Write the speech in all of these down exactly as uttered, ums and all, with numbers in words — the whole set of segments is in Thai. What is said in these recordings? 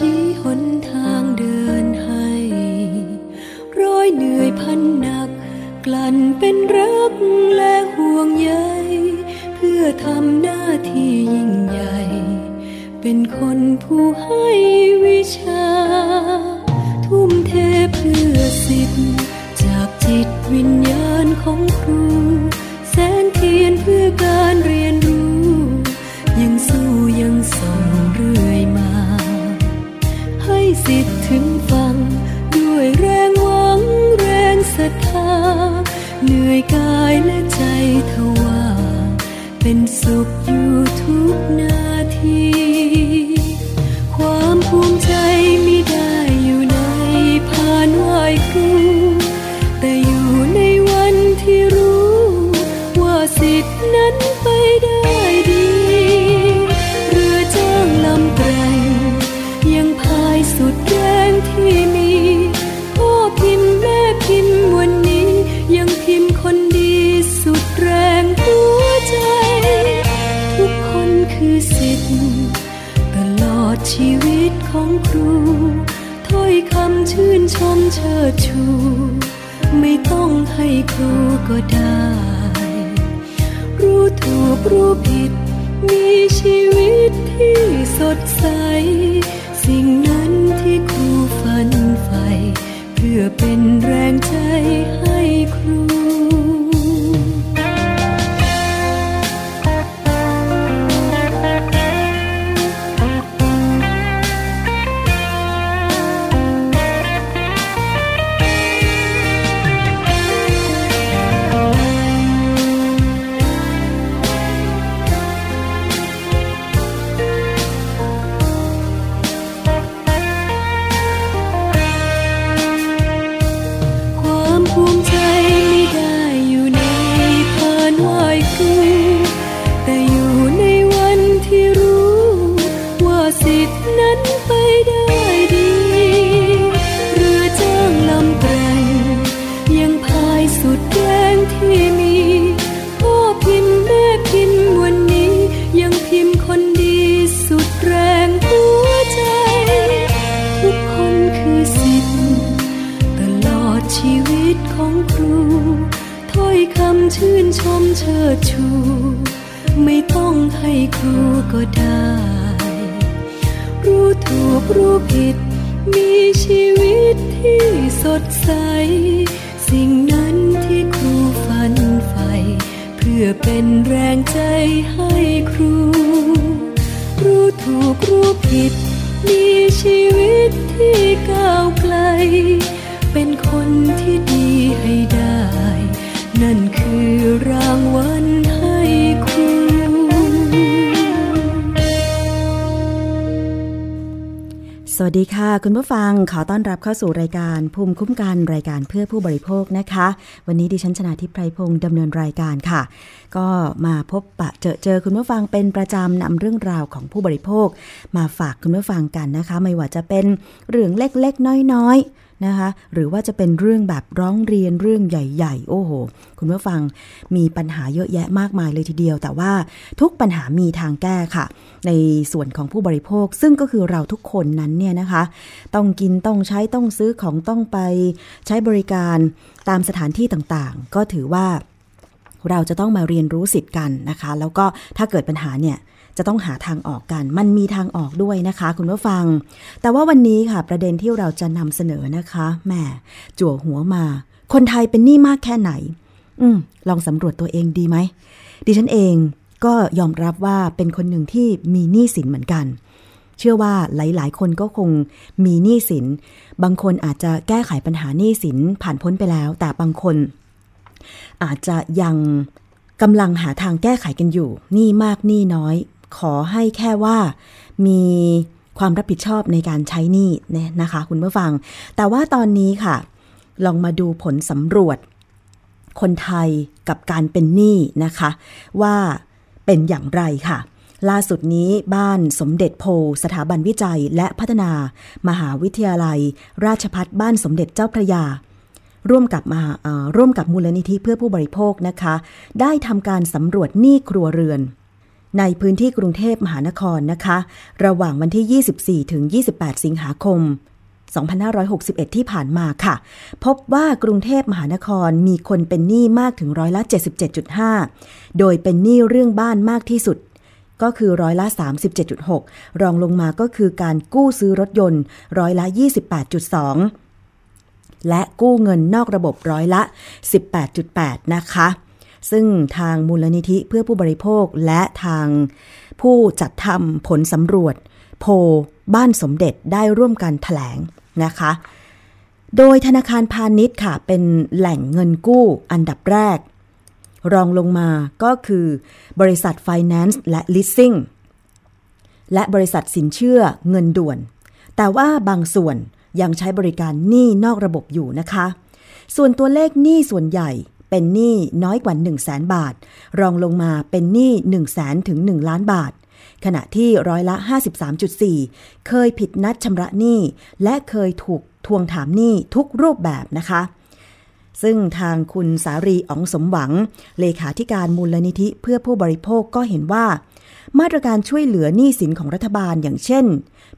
ชี้หนทางเดินให้ร้อยเหนื่อยพันหนักกลั่นเป็นรักและห่วงใยเพื่อทำหน้าที่ยิ่งใหญ่เป็นคนผู้ให้วิชาทุ่มเทเพื่อสิทธิ์จากจิตวิญญาณของครูแสนเทียนเพื่อการเรียนรู้ยังสู้ยังส่งเรื่อยมาให้สิทธิ์ถึงฟังด้วยแรงหวังแรงศรัทธาเหนื่อยกายและใจทว่าเป็นสุขอยู่ทุกนาทีความภูมิใจมิได้อยู่ในผ่านไหวครูแต่อยู่ในวันที่รู้ว่าสิทธิ์นั้นไปได้ดีเรือจ้างลำไกลยังพายสุดแรงที่มีพ่อพิมพ์แม่พิมพ์วันนี้ยังพิมพ์คนดีสุดแรงหัวใจทุกคนคือสิทธิ์ตลอดชีวิตของครูถ้อยคำชื่นชมเชิดชูไม่ต้องให้ครูก็ได้รู้ถูกรู้ผิดมีชีวิตที่สดใสสิ่งนั้นที่ครูฝันใฝ่เพื่อเป็นแรงใจให้ครูชื่นชมเชิดชูไม่ต้องให้ครูก็ได้รู้ถูกรู้ผิดมีชีวิตที่สดใสสิ่งนั้นที่ครูฝันใฝ่เพื่อเป็นแรงใจให้ครูรู้ถูกรู้ผิดมีชีวิตที่ก้าวไกลเป็นคนที่ดีให้ได้นั่นคือรางวัลให้ครูสวัสดีค่ะคุณผู้ฟังขอต้อนรับเข้าสู่รายการภูมิคุ้มกันรายการเพื่อผู้บริโภคนะคะวันนี้ดิฉันชนาธิป ไพรพงษ์ดำเนินรายการค่ะก็มาพบปะเจอเจอคุณผู้ฟังเป็นประจำนำเรื่องราวของผู้บริโภคมาฝากคุณผู้ฟังกันนะคะไม่ว่าจะเป็นเรื่องเล็กๆน้อยๆนะคะหรือว่าจะเป็นเรื่องแบบร้องเรียนเรื่องใหญ่ๆโอ้โหคุณผู้ฟังมีปัญหาเยอะแยะมากมายเลยทีเดียวแต่ว่าทุกปัญหามีทางแก้ค่ะในส่วนของผู้บริโภคซึ่งก็คือเราทุกคนนั้นเนี่ยนะคะต้องกินต้องใช้ต้องซื้อของต้องไปใช้บริการตามสถานที่ต่างๆก็ถือว่าเราจะต้องมาเรียนรู้สิทธิ์กันนะคะแล้วก็ถ้าเกิดปัญหาเนี่ยจะต้องหาทางออกกันมันมีทางออกด้วยนะคะคุณผู้ฟังแต่ว่าวันนี้ค่ะประเด็นที่เราจะนำเสนอนะคะแหมจั่วหัวมาคนไทยเป็นหนี้มากแค่ไหนอืมลองสำรวจตัวเองดีไหมดิฉันเอง ก็ยอมรับว่าเป็นคนหนึ่งที่มีหนี้สินเหมือนกันเชื่อว่าหลายๆคนก็คงมีหนี้สินบางคนอาจจะแก้ไขปัญหาหนี้สินผ่านพ้นไปแล้วแต่บางคนอาจจะยังกำลังหาทางแก้ไขกันอยู่หนี้มากหนี้น้อยขอให้แค่ว่ามีความรับผิดชอบในการใช้หนี้นะคะคุณผู้ฟังแต่ว่าตอนนี้ค่ะลองมาดูผลสำรวจคนไทยกับการเป็นหนี้นะคะว่าเป็นอย่างไรค่ะล่าสุดนี้บ้านสมเด็จโพสถาบันวิจัยและพัฒนามหาวิทยาลัยราชภัฏบ้านสมเด็จเจ้าพระยาร่วมกับมาร่วมกับมูลนิธิเพื่อผู้บริโภคนะคะได้ทำการสำรวจหนี้ครัวเรือนในพื้นที่กรุงเทพมหานครนะคะระหว่างวันที่ยี่สิบสี่ถึงยี่สิบแปดสิงหาคมสองพันห้าร้อยหกสิบเอ็ดที่ผ่านมาค่ะพบว่ากรุงเทพมหานครมีคนเป็นหนี้มากถึงร้อยละ เจ็ดสิบเจ็ดจุดห้า โดยเป็นหนี้เรื่องบ้านมากที่สุดก็คือร้อยละ สามสิบเจ็ดจุดหก รองลงมาก็คือการกู้ซื้อรถยนต์ร้อยละ ยี่สิบแปดจุดสอง และกู้เงินนอกระบบร้อยละ สิบแปดจุดแปด นะคะซึ่งทางมูลนิธิเพื่อผู้บริโภคและทางผู้จัดทำผลสำรวจโพลบ้านสมเด็จได้ร่วมกันแถลงนะคะโดยธนาคารพาณิชย์ค่ะเป็นแหล่งเงินกู้อันดับแรกรองลงมาก็คือบริษัทไฟแนนซ์และลิสซิ่งและบริษัทสินเชื่อเงินด่วนแต่ว่าบางส่วนยังใช้บริการหนี้นอกระบบอยู่นะคะส่วนตัวเลขหนี้ส่วนใหญ่เป็นหนี้น้อยกว่า หนึ่งแสน บาทรองลงมาเป็นหนี้ หนึ่งแสน ถึง หนึ่ง ล้านบาทขณะที่ร้อยละ ห้าสิบสามจุดสี่ เคยผิดนัดชำระหนี้และเคยถูกทวงถามหนี้ทุกรูปแบบนะคะซึ่งทางคุณสารีอ๋องสมหวังเลขาธิการมูลนิธิเพื่อผู้บริโภคก็เห็นว่ามาตรการช่วยเหลือหนี้สินของรัฐบาลอย่างเช่น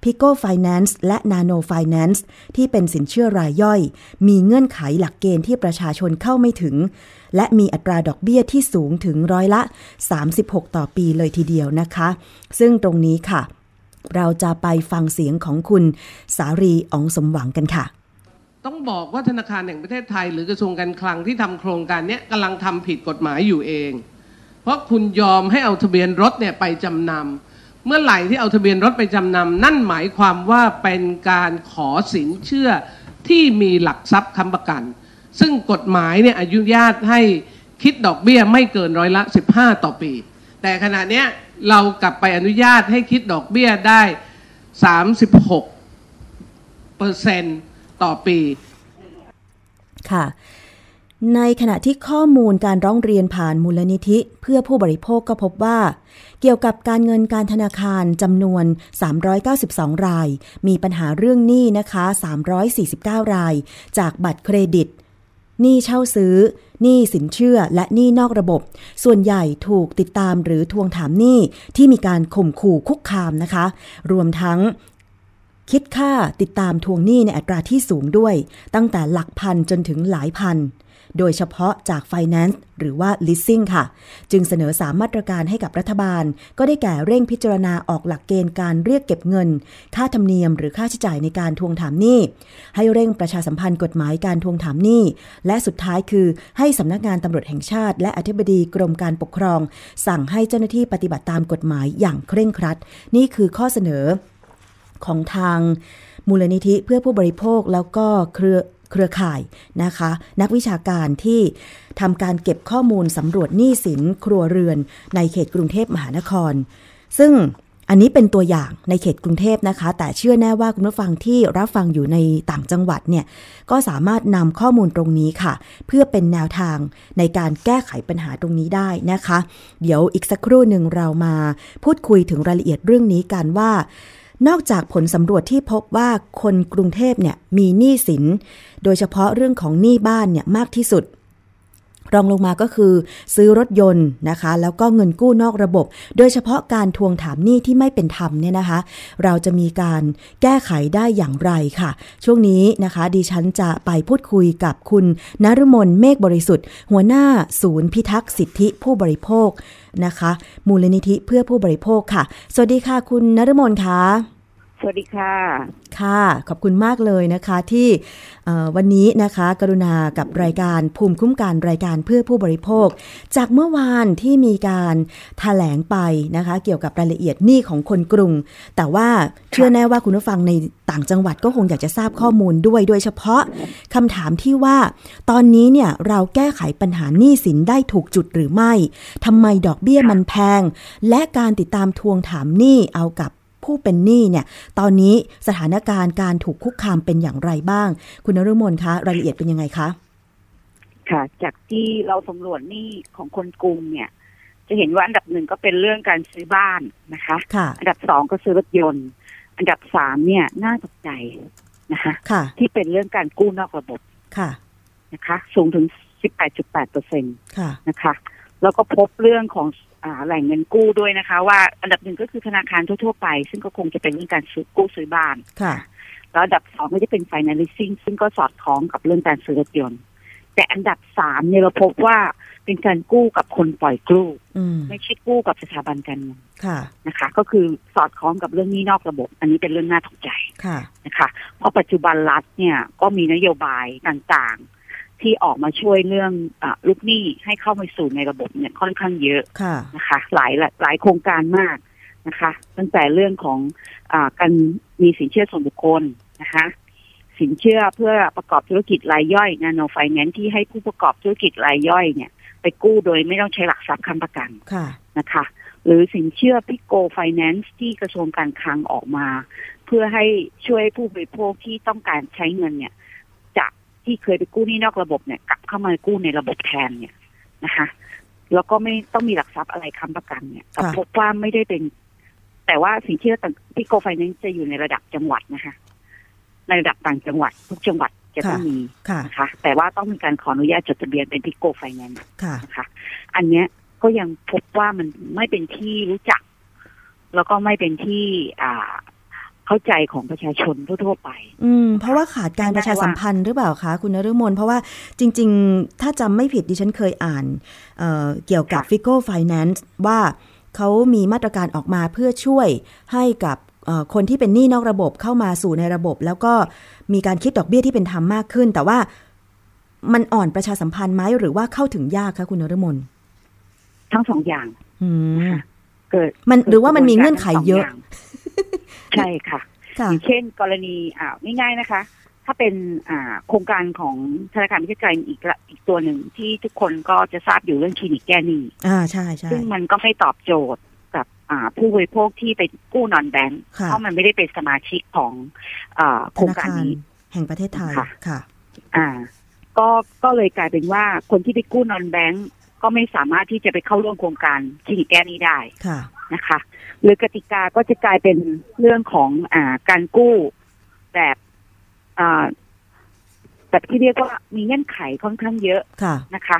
Pico Finance และ Nano Finance ที่เป็นสินเชื่อรายย่อยมีเงื่อนไขหลักเกณฑ์ที่ประชาชนเข้าไม่ถึงและมีอัตราดอกเบี้ยที่สูงถึงร้อยละสามสิบหกต่อปีเลยทีเดียวนะคะซึ่งตรงนี้ค่ะเราจะไปฟังเสียงของคุณสารีอ๋องสมหวังกันค่ะต้องบอกว่าธนาคารแห่งประเทศไทยหรือกระทรวงการคลังที่ทำโครงการนี้กำลังทำผิดกฎหมายอยู่เองเพราะคุณยอมให้เอาทะเบียนรถเนี่ยไปจำนำเมื่อไหร่ที่เอาทะเบียนรถไปจำนำนั่นหมายความว่าเป็นการขอสินเชื่อที่มีหลักทรัพย์ค้ำประกันซึ่งกฎหมายเนี่ยอนุญาตให้คิดดอกเบี้ยไม่เกินร้อยละสิบห้าต่อปีแต่ขณะนี้เรากลับไปอนุญาตให้คิดดอกเบี้ยได้ สามสิบหกเปอร์เซ็นต์ต่อปีค่ะในขณะที่ข้อมูลการร้องเรียนผ่านมูลนิธิเพื่อผู้บริโภคก็พบว่าเกี่ยวกับการเงินการธนาคารจำนวนสามร้อยเก้าสิบสองรายมีปัญหาเรื่องหนี้นะคะสามร้อยสี่สิบเก้ารายจากบัตรเครดิตหนี้เช่าซื้อหนี้สินเชื่อและหนี้นอกระบบส่วนใหญ่ถูกติดตามหรือทวงถามหนี้ที่มีการข่มขู่คุกคามนะคะรวมทั้งคิดค่าติดตามทวงหนี้ในอัตราที่สูงด้วยตั้งแต่หลักพันจนถึงหลายพันโดยเฉพาะจาก Finance หรือว่า Leasing ค่ะจึงเสนอสามมาตรการให้กับรัฐบาลก็ได้แก่เร่งพิจารณาออกหลักเกณฑ์การเรียกเก็บเงินค่าธรรมเนียมหรือค่าใช้จ่ายในการทวงถามหนี้ให้เร่งประชาสัมพันธ์กฎหมายการทวงถามหนี้และสุดท้ายคือให้สำนักงานตำรวจแห่งชาติและอธิบดีกรมการปกครองสั่งให้เจ้าหน้าที่ปฏิบัติตามกฎหมายอย่างเคร่งครัดนี่คือข้อเสนอของทางมูลนิธิเพื่อผู้บริโภคแล้วก็เครือเครือข่ายนะคะนักวิชาการที่ทำการเก็บข้อมูลสำรวจหนี้สินครัวเรือนในเขตกรุงเทพมหานครซึ่งอันนี้เป็นตัวอย่างในเขตกรุงเทพนะคะแต่เชื่อแน่ว่าคุณผู้ฟังที่รับฟังอยู่ในต่างจังหวัดเนี่ยก็สามารถนำข้อมูลตรงนี้ค่ะเพื่อเป็นแนวทางในการแก้ไขปัญหาตรงนี้ได้นะคะเดี๋ยวอีกสักครู่หนึ่งเรามาพูดคุยถึงรายละเอียดเรื่องนี้กันว่านอกจากผลสำรวจที่พบว่าคนกรุงเทพเนี่ยมีหนี้สินโดยเฉพาะเรื่องของหนี้บ้านเนี่ยมากที่สุดรองลงมาก็คือซื้อรถยนต์นะคะแล้วก็เงินกู้นอกระบบโดยเฉพาะการทวงถามหนี้ที่ไม่เป็นธรรมเนี่ยนะคะเราจะมีการแก้ไขได้อย่างไรค่ะช่วงนี้นะคะดิฉันจะไปพูดคุยกับคุณนฤมลเมฆบริสุทธิ์หัวหน้าศูนย์พิทักษ์สิทธิผู้บริโภคนะคะมูลนิธิเพื่อผู้บริโภคค่ะสวัสดีค่ะคุณนฤมลค่ะ สวัสดีค่ะค่ะขอบคุณมากเลยนะคะที่วันนี้นะคะกรุณากับรายการภูมิคุ้มกันรายการเพื่อผู้บริโภคจากเมื่อวานที่มีการแถลงไปนะคะเกี่ยวกับรายละเอียดหนี้ของคนกรุงแต่ว่าเชื่อแน่ว่าคุณผู้ฟังในต่างจังหวัดก็คงอยากจะทราบข้อมูลด้วยโดยเฉพาะคำถามที่ว่าตอนนี้เนี่ยเราแก้ไขปัญหาหนี้สินได้ถูกจุดหรือไม่ทำไมดอกเบี้ยมันแพงและการติดตามทวงถามหนี้เอากับผู้เป็นหนี้เนี่ยตอนนี้สถานการณ์การถูกคุกคามเป็นอย่างไรบ้างคุณนฤมลคะรายละเอียดเป็นยังไงคะค่ะจากที่เราสำรวจหนี้ของคนกรุงเนี่ยจะเห็นว่าอันดับหนึ่งก็เป็นเรื่องการซื้อบ้านนะคะอันดับสองก็ซื้อรถยนต์อันดับสามเนี่ยน่าตกใจนะคะที่เป็นเรื่องการกู้นอกระบบค่ะนะคะสูงถึง สิบแปดจุดแปดเปอร์เซ็นต์ นะคะแล้วก็พบเรื่องของแหล่งเงินกู้ด้วยนะคะว่าอันดับหนึ่งก็คือธนาคารทั่วๆไปซึ่งก็คงจะเป็นเรื่องการซื้อกู้ซื้อบ้านแล้วอันดับสองก็จะเป็น financing ซึ่งก็สอดคล้องกับเรื่องการซื้อรถยนต์แต่อันดับสามเนี่ยเราพบว่าเป็นการกู้กับคนปล่อยกู้ไม่ใช่กู้กับสถาบันการเงินนะคะก็คือสอดคล้องกับเรื่องหนี้นอกระบบอันนี้เป็นเรื่องน่าตกใจนะคะเพราะปัจจุบันรัฐเนี่ยก็มีนโยบายต่างๆที่ออกมาช่วยเรื่องลูกหนี้ให้เข้าไปสู่ในระบบเนี่ยค่อนข้างเยอะนะคะหลายหลายโครงการมากนะคะตั้งแต่เรื่องของอาการมีสินเชื่อส่วนบุคคลนะคะสินเชื่อเพื่อประกอบธุรกิจรายย่อยนาโนไฟแนนซ์ที่ให้ผู้ประกอบธุรกิจรายย่อยเนี่ยไปกู้โดยไม่ต้องใช้หลักทรัพย์ค้ำประกันนะคะหรือสินเชื่อพิโกไฟแนนซ์ที่กระทรวงการคลังออกมาเพื่อให้ช่วยผู้บริโภคที่ต้องการใช้เงินเนี่ยที่เคยไปกู้หนี้นอกระบบเนี่ยกลับเข้ามากู้ในระบบแทนเนี่ยนะคะแล้วก็ไม่ต้องมีหลักทรัพย์อะไรค้ำประกันเนี่ยแต่พบว่าไม่ได้เป็นแต่ว่าสินเชื่อที่โกไฟแนนซ์จะอยู่ในระดับจังหวัดนะคะในระดับต่างจังหวัดทุกจังหวัดจะต้องมีนะคะแต่ว่าต้องมีการขออนุญาตจดทะเบียนเป็นที่โกไฟแนนซ์นะคะอันเนี้ยก็ยังพบว่ามันไม่เป็นที่รู้จักแล้วก็ไม่เป็นที่อ่าเข้าใจของประชาชนทั่วๆไปอืมเพราะว่าขาดการประชาสัมพันธ์หรือเปล่าคะคุณนฤมลเพราะว่าจริงๆถ้าจำไม่ผิดดิฉันเคยอ่าน เอ่อ เกี่ยวกับ Fico Finance ว่าเขามีมาตรการออกมาเพื่อช่วยให้กับคนที่เป็นหนี้นอกระบบเข้ามาสู่ในระบบแล้วก็มีการคิดดอกเบี้ยที่เป็นธรรมมากขึ้นแต่ว่ามันอ่อนประชาสัมพันธ์ไหมหรือว่าเข้าถึงยากคะคุณนฤมลทั้งสองอย่างอืมเกิดมันหรือว่ามันมีเงื่อนไขเยอะใช่ค่ะอย่างเช่นกรณีอ่าง่ายๆนะคะถ้าเป็นอ่าโครงการของธนาคารกสิกรอีกอีกตัวหนึ่งที่ทุกคนก็จะทราบอยู่เรื่องคลินิกแก้หนี้อ่าใช่ๆซึ่งมันก็ไม่ตอบโจทย์กับอ่าผู้บริโภคที่ไปกู้นอนแบงค์เพราะมันไม่ได้เป็นสมาชิกของอ่าโครงการนี้แห่งประเทศไทยค่ะอ่าก็ก็เลยกลายเป็นว่าคนที่ไปกู้นอนแบงค์ก็ไม่สามารถที่จะไปเข้าร่วมโครงการคลินิกแก้หนี้ได้ค่ะนะคะหรือกติกาก็จะกลายเป็นเรื่องของอ่าการกู้แบบอ่าแบบที่เรียกว่ามีเงื่อนไขค่อนข้างเยอะนะคะ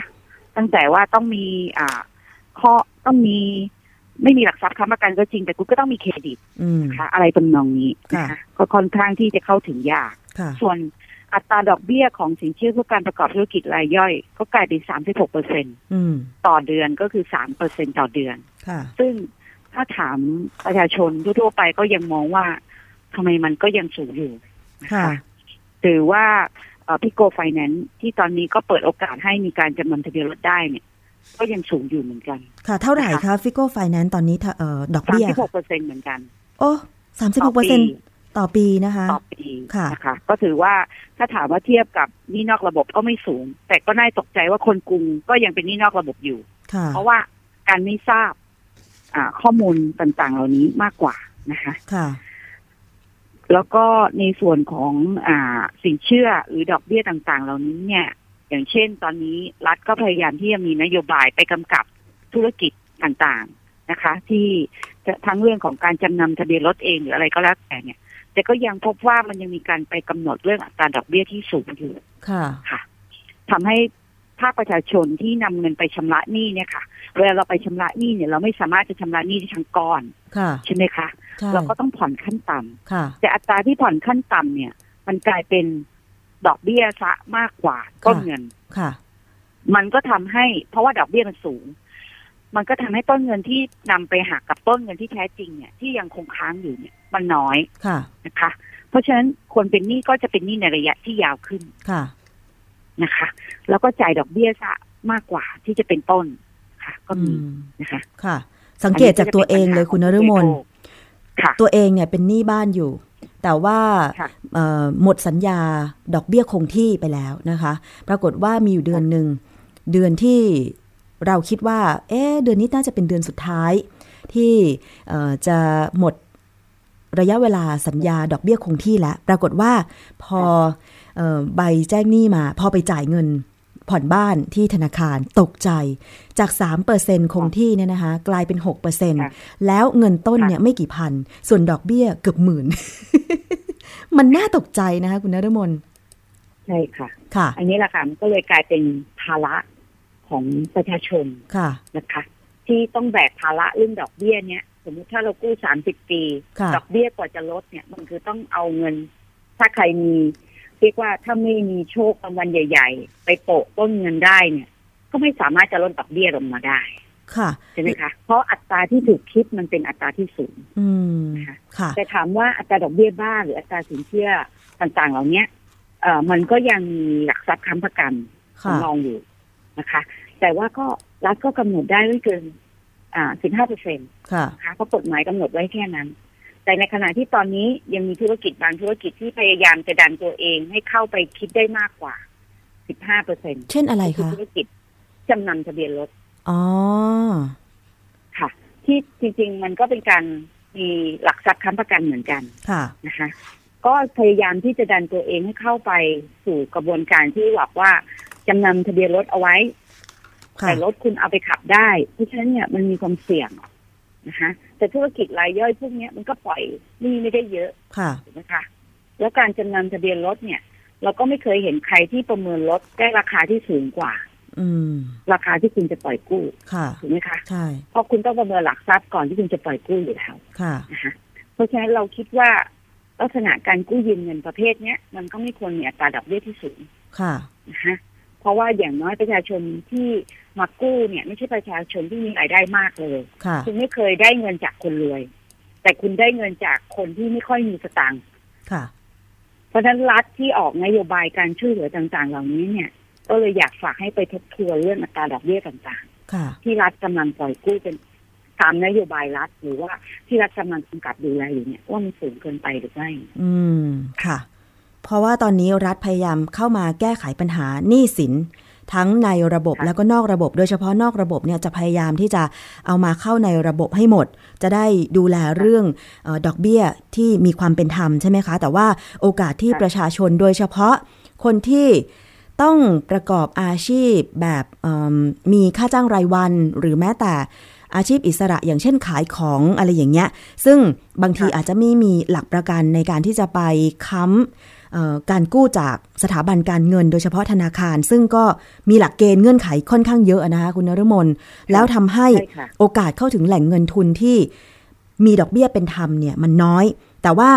ตั้งแต่ว่าต้องมีอ่าข้อต้องมีไม่มีหลักทรัพย์ค้ำประกันก็จริงแต่คุณก็ต้องมีเครดิตนะคะอะไรตรงนองนี้นะคะก็ค่อนข้างที่จะเข้าถึงยากส่วนอัตราดอกเบี้ยของสินเชื่อเพื่อการประกอบธุรกิจรายย่อยก็กลายเป็น สามสิบหกเปอร์เซ็นต์ ต่อเดือนก็คือ สามเปอร์เซ็นต์ ต่อเดือนซึ่งถ้าถามประชาชนทั่วๆไปก็ยังมองว่าทำไมมันก็ยังสูงอยู่นะคะหรือว่าพี่โกไฟแนนซ์ที่ตอนนี้ก็เปิดโอกาสให้มีการจำนำทะเบียนรถได้เนี่ยก็ยังสูงอยู่เหมือนกันค่ะเท่าไหร่คะพี่โกไฟแนนซ์ตอนนี้ดอกเบี้ย สามสิบหกเปอร์เซ็นต์ เหมือนกันโอ้ สามสิบหกเปอร์เซ็นต์ต่อปีนะคะต่อปีนะคะก็ถือว่าถ้าถามว่าเทียบกับหนี้นอกระบบก็ไม่สูงแต่ก็น่าตกใจว่าคนกรุงก็ยังเป็นหนี้นอกระบบอยู่เพราะว่าการไม่ทราบข้อมูลต่างๆเหล่านี้มากกว่านะคะแล้วก็ในส่วนของอ่าสินเชื่อหรือดอกเบี้ยต่างๆเหล่านี้เนี่ยอย่างเช่นตอนนี้รัฐก็พยายามที่จะมีนโยบายไปกำกับธุรกิจต่างๆนะคะที่ทั้งเรื่องของการจำนำทะเบียนรถเองหรืออะไรก็แล้วแต่เนี่ยแต่ก็ยังพบว่ามันยังมีการไปกำหนดเรื่องอัตราดอกเบี้ยที่สูงอยู่ค่ะค่ะทำให้ภาคประชาชนที่นำเงินไปชำระหนี้เนี่ยค่ะเวลาเราไปชำระหนี้เนี่ยเราไม่สามารถจะชำระหนี้ที่ทั้งก้อนใช่ไหมคะเราก็ต้องผ่อนขั้นต่ำแต่อัตราที่ผ่อนขั้นต่ำเนี่ยมันกลายเป็นดอกเบี้ยซะมากกว่าต้นเงินมันก็ทำให้เพราะว่าดอกเบี้ยมันสูง มันก็ทำให้ต้นเงินที่นำไปหักกับต้นเงินที่แท้จริงเนี่ยที่ยังคงค้างอยู่เนี่ยมันน้อยนะคะเพราะฉะนั้นคนเป็นหนี้ก็จะเป็นหนี้ในระยะที่ยาวขึ้นนะคะแล้วก็จ่ายดอกเบี้ยซะมากกว่าที่จะเป็นต้นค่ะก็มีนะคะค่ะสังเกตจากตัวเองเลยคุณนฤมลตัวเองเนี่ยเป็นหนี้บ้านอยู่แต่ว่าหมดสัญญาดอกเบี้ยคงที่ไปแล้วนะคะปรากฏว่ามีอยู่เดือนหนึ่งเดือนที่เราคิดว่าเอ๊ะเดือนนี้น่าจะเป็นเดือนสุดท้ายที่จะหมดระยะเวลาสัญญาดอกเบี้ยคงที่แล้วปรากฏว่าพอใบแจ้งหนี้มาพอไปจ่ายเงินผ่อนบ้านที่ธนาคารตกใจจาก สามเปอร์เซ็นต์ คงที่เนี่ยนะคะกลายเป็น หกเปอร์เซ็นต์ แล้วเงินต้นเนี่ยไม่กี่พันส่วนดอกเบี้ยเกือบหมื่น มันน่าตกใจนะคะคุณนฤมลใช่ค่ะค่ะอันนี้แหละค่ะก็เลยกลายเป็นภาระของประชาชนค่ะนะคะที่ต้องแบกภาระเรื่องดอกเบี้ยเนี่ยสมมติถ้าเรากู้สามสิบปีดอกเบี้ยกว่าจะลดเนี่ยมันคือต้องเอาเงินถ้าใครมีเรียกว่าถ้าไม่มีโชครางวัลใหญ่ๆไปโปะต้นเงินได้เนี่ยก็ไม่สามารถจะลดดอกเบี้ยลงมาได้ค่ะใช่ไหมคะเพราะอัตราที่ถูกคิดมันเป็นอัตราที่สูงนะคะแต่ถามว่าอัตราดอกเบี้ยบ้านหรืออัตราสินเชื่อต่างๆเหล่านี้เอ่อมันก็ยังมีหลักทรัพย์ค้ำประกันสำรองอยู่นะคะแต่ว่าก็รัฐก็กำหนดได้ไม่เกินอ่าสิบห้าเปอร์เซ็นต์นะคะเพราะกฎหมายกำหนดไว้แค่นั้นแต่ในขณะที่ตอนนี้ยังมีธุรกิจบางธุรกิจที่พยายามจะดันตัวเองให้เข้าไปคิดได้มากกว่า สิบห้าเปอร์เซ็นต์ เช่นอะไรคะธุรกิจจำนำทะเบียนรถอ๋อค่ะที่จริงๆมันก็เป็นการมีหลักทรัพย์ค้ำประกันเหมือนกันค่ะนะคะก็พยายามที่จะดันตัวเองให้เข้าไปสู่กระบวนการที่บอกว่าจำนำทะเบียนรถเอาไว้แต่รถคุณเอาไปขับได้เพราะฉะนั้นเนี่ยมันมีความเสี่ยงนะคะแต่ธุรกิจรายย่อยพวกนี้มันก็ปล่อยหนี้ไม่ได้เยอะถูกไหมคะแล้วการจำนำทะเบียนรถเนี่ยเราก็ไม่เคยเห็นใครที่ประเมินรถได้ราคาที่สูงกว่าราคาที่คุณจะปล่อยกู้ถูกไหมคะใช่เพราะคุณต้องประเมินหลักทรัพย์ก่อนที่คุณจะปล่อยกู้อยู่แล้วนะคะเพราะฉะนั้นเราคิดว่าลักษณะการกู้ยืมเงินประเภทนี้มันก็ไม่ควรมีอัตราดอกเบี้ยที่สูงนะคะเพราะว่าอย่างน้อยประชาชนที่มากู้เนี่ยไม่ใช่ประชาชนที่มีรายได้มากเลยคุณไม่เคยได้เงินจากคนรวยแต่คุณได้เงินจากคนที่ไม่ค่อยมีสตางค์เพราะฉะนั้นรัฐที่ออกนโยบายการช่วยเหลือต่างๆเหล่านี้เนี่ยก็เลยอยากฝากให้ไปทบทวนเรื่องอัตราดอกเบี้ยต่างๆที่รัฐกำลังปล่อยกู้เป็นตามนโยบายรัฐหรือว่าที่รัฐกำลังกำกับดูแลอยู่เนี่ยว่ามันสูงเกินไปหรือไม่อืมค่ะเพราะว่าตอนนี้รัฐพยายามเข้ามาแก้ไขปัญหาหนี้สินทั้งในระบบแล้วก็นอกระบบโดยเฉพาะนอกระบบเนี่ยจะพยายามที่จะเอามาเข้าในระบบให้หมดจะได้ดูแลเรื่องดอกเบี้ยที่มีความเป็นธรรมใช่ไหมคะแต่ว่าโอกาสที่ประชาชนโดยเฉพาะคนที่ต้องประกอบอาชีพแบบมีค่าจ้างรายวันหรือแม้แต่อาชีพอิสระอย่างเช่นขายของอะไรอย่างเงี้ยซึ่งบางทีอาจจะไม่มีหลักประกันในการที่จะไปค้ำการกู้จากสถาบันการเงินโดยเฉพาะธนาคารซึ่งก็มีหลักเกณฑ์เงื่อนไขค่อนข้างเยอะนะคะคุณนฤมลแล้วทำให้โอกาสเข้าถึงแหล่งเงินทุนที่มีดอกเบี้ยเป็นธรรมเนี่ยมันน้อยแต่ว่า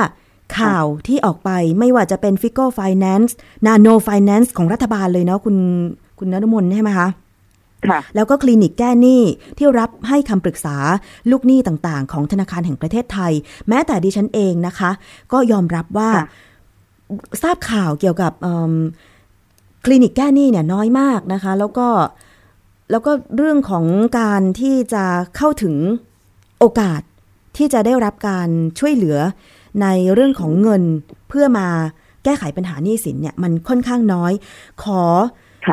ข่าวที่ออกไปไม่ว่าจะเป็น Fiscal Finance Nano Finance ของรัฐบาลเลยเนาะคุณคุณนฤมลใช่ไหมคะแล้วก็คลินิกแก้หนี้ที่รับให้คำปรึกษาลูกหนี้ต่างๆของธนาคารแห่งประเทศไทยแม้แต่ดิฉันเองนะคะก็ยอมรับว่าทราบข่าวเกี่ยวกับคลินิกแก้หนี้เนี่ยน้อยมากนะคะแล้วก็แล้วก็เรื่องของการที่จะเข้าถึงโอกาสที่จะได้รับการช่วยเหลือในเรื่องของเงินเพื่อมาแก้ไขปัญหาหนี้สินเนี่ยมันค่อนข้างน้อยขอ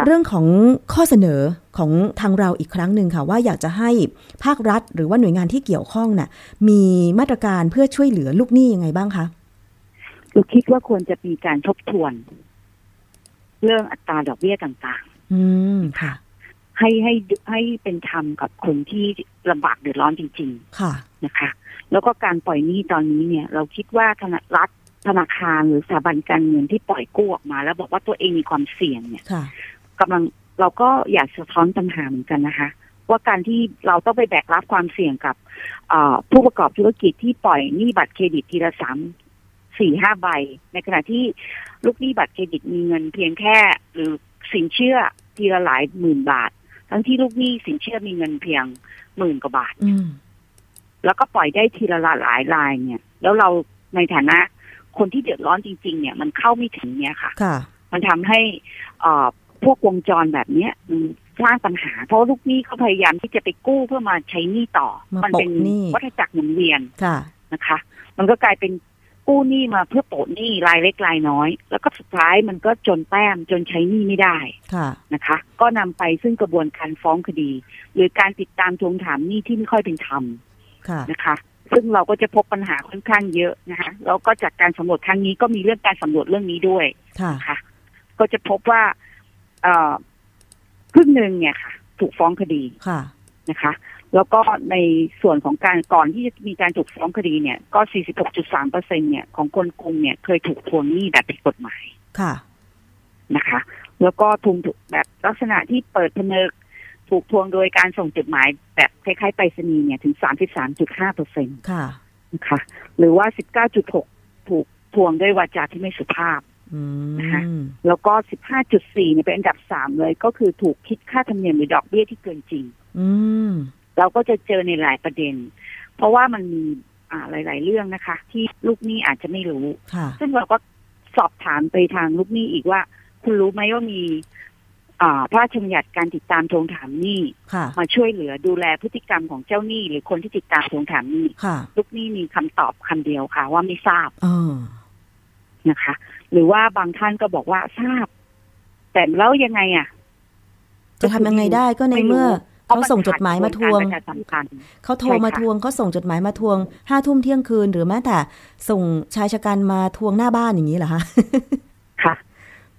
เรื่องของข้อเสนอของทางเราอีกครั้งหนึ่งค่ะว่าอยากจะให้ภาครัฐหรือว่าหน่วยงานที่เกี่ยวข้องน่ะมีมาตรการเพื่อช่วยเหลือลูกหนี้ยังไงบ้างคะเราคิดว่าควรจะมีการทบทวนเรื่องอัตราดอกเบี้ยต่างๆอืมค่ะให้ให้ให้เป็นธรรมกับคนที่ลำบากเดือดร้อนจริงๆค่ะนะคะแล้วก็การปล่อยหนี้ตอนนี้เนี่ยเราคิดว่าธนารัฐธนาคารหรือสถาบันการเงินที่ปล่อยกู้ออกมาแล้วบอกว่าตัวเองมีความเสี่ยงเนี่ยกำลังเราก็อยากสะท้อนปัญหาเหมือนกันนะคะว่าการที่เราต้องไปแบกรับความเสี่ยงกับผู้ประกอบธุรกิจที่ปล่อยหนี้บัตรเครดิตทีละสามสี่ห้าใบในขณะที่ลูกหนี้บัตรเครดิตมีเงินเพียงแค่หรือสินเชื่อทีละหลายหมื่นบาท ทั้งที่ลูกหนี้สินเชื่อมีเงินเพียงหมื่นกว่าบาทแล้วก็ปล่อยได้ทีละหลายรายเนี่ยแล้วเราในฐานะคนที่เดือดร้อนจริงๆเนี่ยมันเข้าไม่ถึงเนี่ยค่ะมันทำให้พวกวงจรแบบนี้สร้างปัญหาเพราะลูกหนี้เขาพยายามที่จะไปกู้เพื่อมาใช้หนี้ต่อมันเป็นวัฏจักรหมุนเวียนนะคะมันก็กลายเป็นกู้หนี้มาเพื่อโปะหนี้รายเล็กรายน้อยแล้วก็สุดท้ายมันก็จนแต้มจนใช้หนี้ไม่ได้นะคะก็นำไปซึ่งกระบวนการฟ้องคดีหรือการติดตามทวงถามหนี้ที่ไม่ค่อยเป็นธรรมนะคะซึ่งเราก็จะพบปัญหาค่อนข้างเยอะนะคะแล้วก็จากการสำรวจครั้งนี้ก็มีเรื่องการสำรวจเรื่องนี้ด้วยค่ะก็จะพบว่าครึ่งหนึ่งเนี่ยค่ะถูกฟ้องคดีนะคะแล้วก็ในส่วนของการก่อนที่จะมีการถูกฟ้องคดีเนี่ยก็ สี่สิบหกจุดสามเปอร์เซ็นต์ เนี่ยของคนกรุงเนี่ยเคยถูกทวงหนี้แบบผิดกฎหมายค่ะนะคะแล้วก็ทวงแบบลักษณะที่เปิดผนึกถูกทวงโดยการส่งจดหมายแบบคล้ายๆไปรษณีย์เนี่ยถึง สามสิบสามจุดห้าเปอร์เซ็นต์ ค่ะนะคะหรือว่า สิบเก้าจุดหก ถูกทวงด้วยวาจาที่ไม่สุภาพนะคะแล้วก็ สิบห้าจุดสี่ เนี่ยเป็นอันดับสามเลยก็คือถูกคิดค่าธรรมเนียมหรือดอกเบี้ยที่เกินจริงเราก็จะเจอในหลายประเด็นเพราะว่ามันมีหลายๆเรื่องนะคะที่ลูกหนี้อาจจะไม่รู้ซึ่งเราก็สอบถามไปทางลูกหนี้อีกว่าคุณรู้ไหมว่ามีพระราชบัญญัติการติดตามทวงถามหนี้มาช่วยเหลือดูแลพฤติกรรมของเจ้าหนี้หรือคนที่ติดตามทวงถามหนี้ลูกหนี้มีคำตอบคำเดียวค่ะว่าไม่ทราบนะคะหรือว่าบางท่านก็บอกว่าทราบแต่แล้วยังไงอ่ะจะทำยังไงได้ก็ในเมื่อเขาส่งจดหมายมาทวงเขาโทรมาทวงเขาส่งจดหมายมาทวงห้าทุ่มเที่ยงคืนหรือแม้แต่ส่งชายชะกันมาทวงหน้าบ้านอย่างนี้เหรอคะค่ะ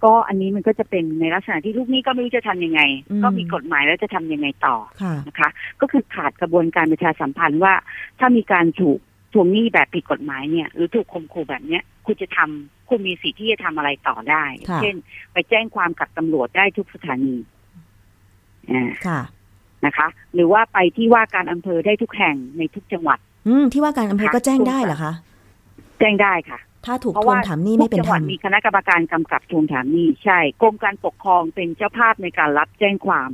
ก็อันนี้มันก็จะเป็นในลักษณะที่ลูกหนี้ก็ไม่รู้จะทำยังไงก็มีกฎหมายแล้วจะทำยังไงต่อนะคะก็คือขาดกระบวนการประชาสัมพันธ์ว่าถ้ามีการถูกทวงหนี้แบบผิดกฎหมายเนี่ยหรือถูกข่มขู่แบบเนี้ยคุณจะทำคุณมีสิทธิ์ที่จะทำอะไรต่อได้เช่นไปแจ้งความกับตำรวจได้ทุกสถานีค่ะนะคะหรือว่าไปที่ว่าการอำเภอได้ทุกแห่งในทุกจังหวัดที่ว่าการอำเภอก็แจ้งได้เหรอคะแจ้งได้ค่ะถ้าถูกทวงถามหนี้ไม่เป็นธรรมจังหวัดมีคณะกรรมการกำกับทวงถามหนี้ใช่กรมการปกครองเป็นเจ้าภาพในการรับแจ้งความ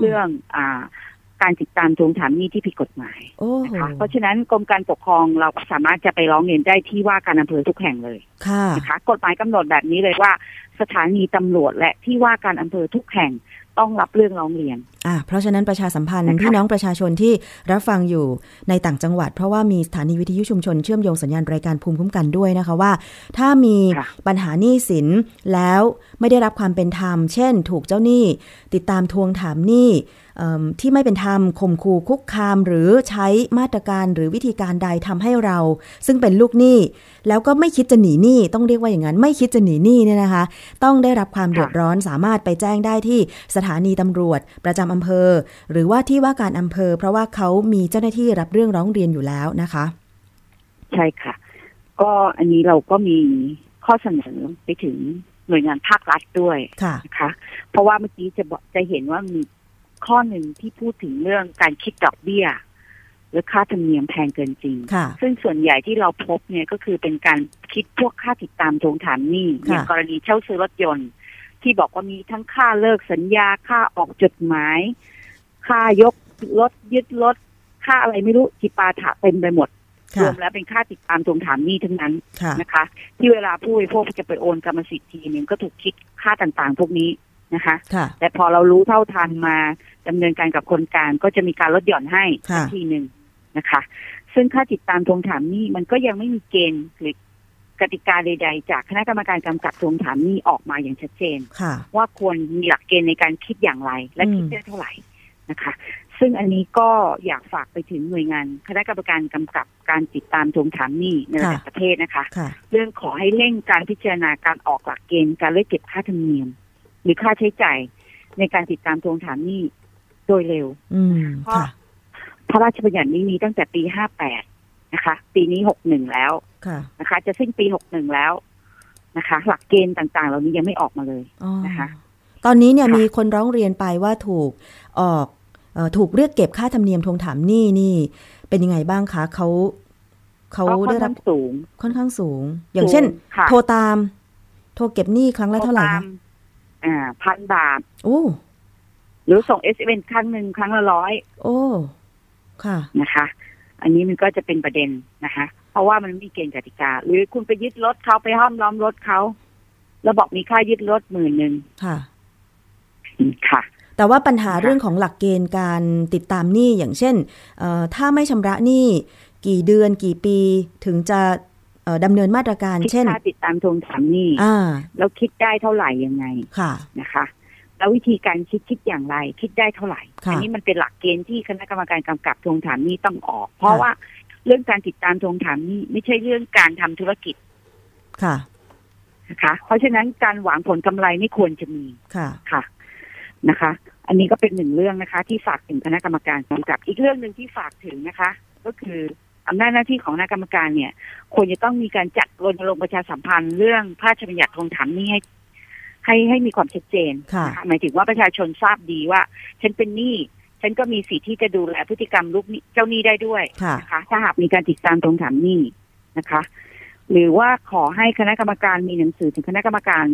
เรื่องอ่าการติดตามทวงถามหนี้ที่ผิดกฎหมายนะคะเพราะฉะนั้นกรมการปกครองเราก็สามารถจะไปร้องเรียนได้ที่ว่าการอำเภอทุกแห่งเลยนะคะกฎหมายกำหนดแบบนี้เลยว่าสถานีตำรวจและที่ว่าการอำเภอทุกแห่งต้องรับเรื่องร้องเรียนอ่าเพราะฉะนั้นประชาสัมพันธ์พี่น้องประชาชนที่รับฟังอยู่ในต่างจังหวัดเพราะว่ามีสถานีวิทยุชุมชนเชื่อมโยงสัญญาณรายการภูมิคุ้มกันด้วยนะคะว่าถ้ามีปัญหาหนี้สินแล้วไม่ได้รับความเป็นธรรมเช่นถูกเจ้าหนี้ติดตามทวงถามหนี้ที่ไม่เป็นธรรมข่มขู่คุกคามหรือใช้มาตรการหรือวิธีการใดทำให้เราซึ่งเป็นลูกหนี้แล้วก็ไม่คิดจะหนีหนี้ต้องเรียกว่าอย่างนั้นไม่คิดจะหนีหนี้เนี่ยนะคะต้องได้รับความเดือดร้อนสามารถไปแจ้งได้ที่สถานีตำรวจประจำอำเภอหรือว่าที่ว่าการอำเภอเพราะว่าเขามีเจ้าหน้าที่รับเรื่องร้องเรียนอยู่แล้วนะคะใช่ค่ะก็อันนี้เราก็มีข้อเสนอไปถึงหน่วยงานภาครัฐด้วยนะคะเพราะว่าเมื่อกี้จะจะเห็นว่ามีข้อหนึ่งที่พูดถึงเรื่องการคิดดอกเบี้ยหรือค่าธรรมเนียมแพงเกินจริงซึ่งส่วนใหญ่ที่เราพบเนี่ยก็คือเป็นการคิดพวกค่าติดตามทวงถามหนี้อย่างกรณีเช่าซื้อรถยนต์ที่บอกว่ามีทั้งค่าเลิกสัญญาค่าออกจดหมายค่ายกรถยึดรถค่าอะไรไม่รู้จิปาถะเต็มไปหมดรวมแล้วเป็นค่าติดตามทวงถามหนี้ทั้งนั้นนะคะที่เวลาผู้บริโภคจะไปโอนกรรมสิทธิ์ทีนึงก็ถูกคิดค่าต่างๆพวกนี้นะคะแต่พอเรารู้เท่าทันมาดำเนินการกับคนกลางก็จะมีการลดหย่อนให้ทีนึงนะคะซึ่งค่าติดตามทวงถามหนี้มันก็ยังไม่มีเกณฑ์หรือกติกาใดๆจากคณะกรรมการกำกับทวงถามหนี้ออกมาอย่างชัดเจนว่าควรมีหลักเกณฑ์ในการคิดอย่างไรและคิดได้เท่าไหร่นะคะซึ่งอันนี้ก็อยากฝากไปถึงหน่วยงานคณะกรรมการกำกับการติดตามทวงถามหนี้ในระดับประเทศนะคะเรื่องขอให้เร่งการพิจารณาการออกหลักเกณฑ์การเรียกเก็บค่าธรรมเนียมหรือค่าใช้จ่ายในการติดตามทวงถามหนี้โดยเร็วเพราะพระราชบัญญัตินี้มีตั้งแต่ปีห้าแปดนะคะปีนี้หกสิบเอ็ดแล้วนะคะจะสิ้นปีหกสิบเอ็ดแล้วนะคะหลักเกณฑ์ต่างๆเหล่านี้ยังไม่ออกมาเลยนะคะตอนนี้เนี่ยมีคนร้องเรียนไปว่าถูกออกเอ่อถูกเรียกเก็บค่าธรรมเนียมทวงถามหนี้นี่เป็นยังไงบ้างคะเขาเขาได้รับสูงค่อนข้างสูงอย่างเช่นโทรตามโทรเก็บหนี้ครั้งละเท่าไหร่อ่า หนึ่งพัน บาทโอ้ หรือส่ง เอส เอ็ม เอส ครั้งหนึ่งครั้งละร้อยโอ้ค่ะนะคะอันนี้มันก็จะเป็นประเด็นนะคะเพราะว่ามันมีเกณฑ์กติกาหรือคุณไปยึดรถเขาไปห้อมล้อมรถเขาแล้วบอกมีค่ายึดรถหมื่นหนึ่งค่ะค่ะแต่ว่าปัญหาเรื่องของหลักเกณฑ์การติดตามหนี้อย่างเช่นถ้าไม่ชำระหนี้กี่เดือนกี่ปีถึงจะดำเนินมาตรการเช่นค่าติดตามทวงถามหนี้แล้วคิดได้เท่าไหร่ยังไงค่ะนะคะแล้ววิธีการคิดคิดอย่างไรคิดได้เท่าไหร่อันนี้มันเป็นหลักเกณฑ์ที่คณะกรรมการกำกับทวงถามหนี้ต้องออกเพราะว่าเรื่องการติดตามทวงถามหนี้ไม่ใช่เรื่องการทำธุรกิจค่ะนะคะเพราะฉะนั้นการหวังผลกำไรไม่ควรจะมีค่ะค่ะนะคะอันนี้ก็เป็นหนึ่งเรื่องนะคะที่ฝากถึงคณะกรรมการกำกับอีกเรื่องนึงที่ฝากถึงนะคะก็คืออำนาจหน้าที่ของคณะกรรมการเนี่ยควรจะต้องมีการจัดรณรงค์ประชาสัมพันธ์เรื่องพระราชบัญญัติทวงถามหนี้ให้ให้ให้มีความชัดเจนหมายถึงว่าประชาชนทราบดีว่าฉันเป็นหนี้ฉันก็มีสิทธิ์ที่จะดูแลพฤติกรรมลูกเจ้าหนี้ได้ด้วยนะคะถ้าหากมีการติดตามทวงถามหนี้นะคะหรือว่าขอให้คณะกรรมการมีหนังสือถึงคณะกรรมการ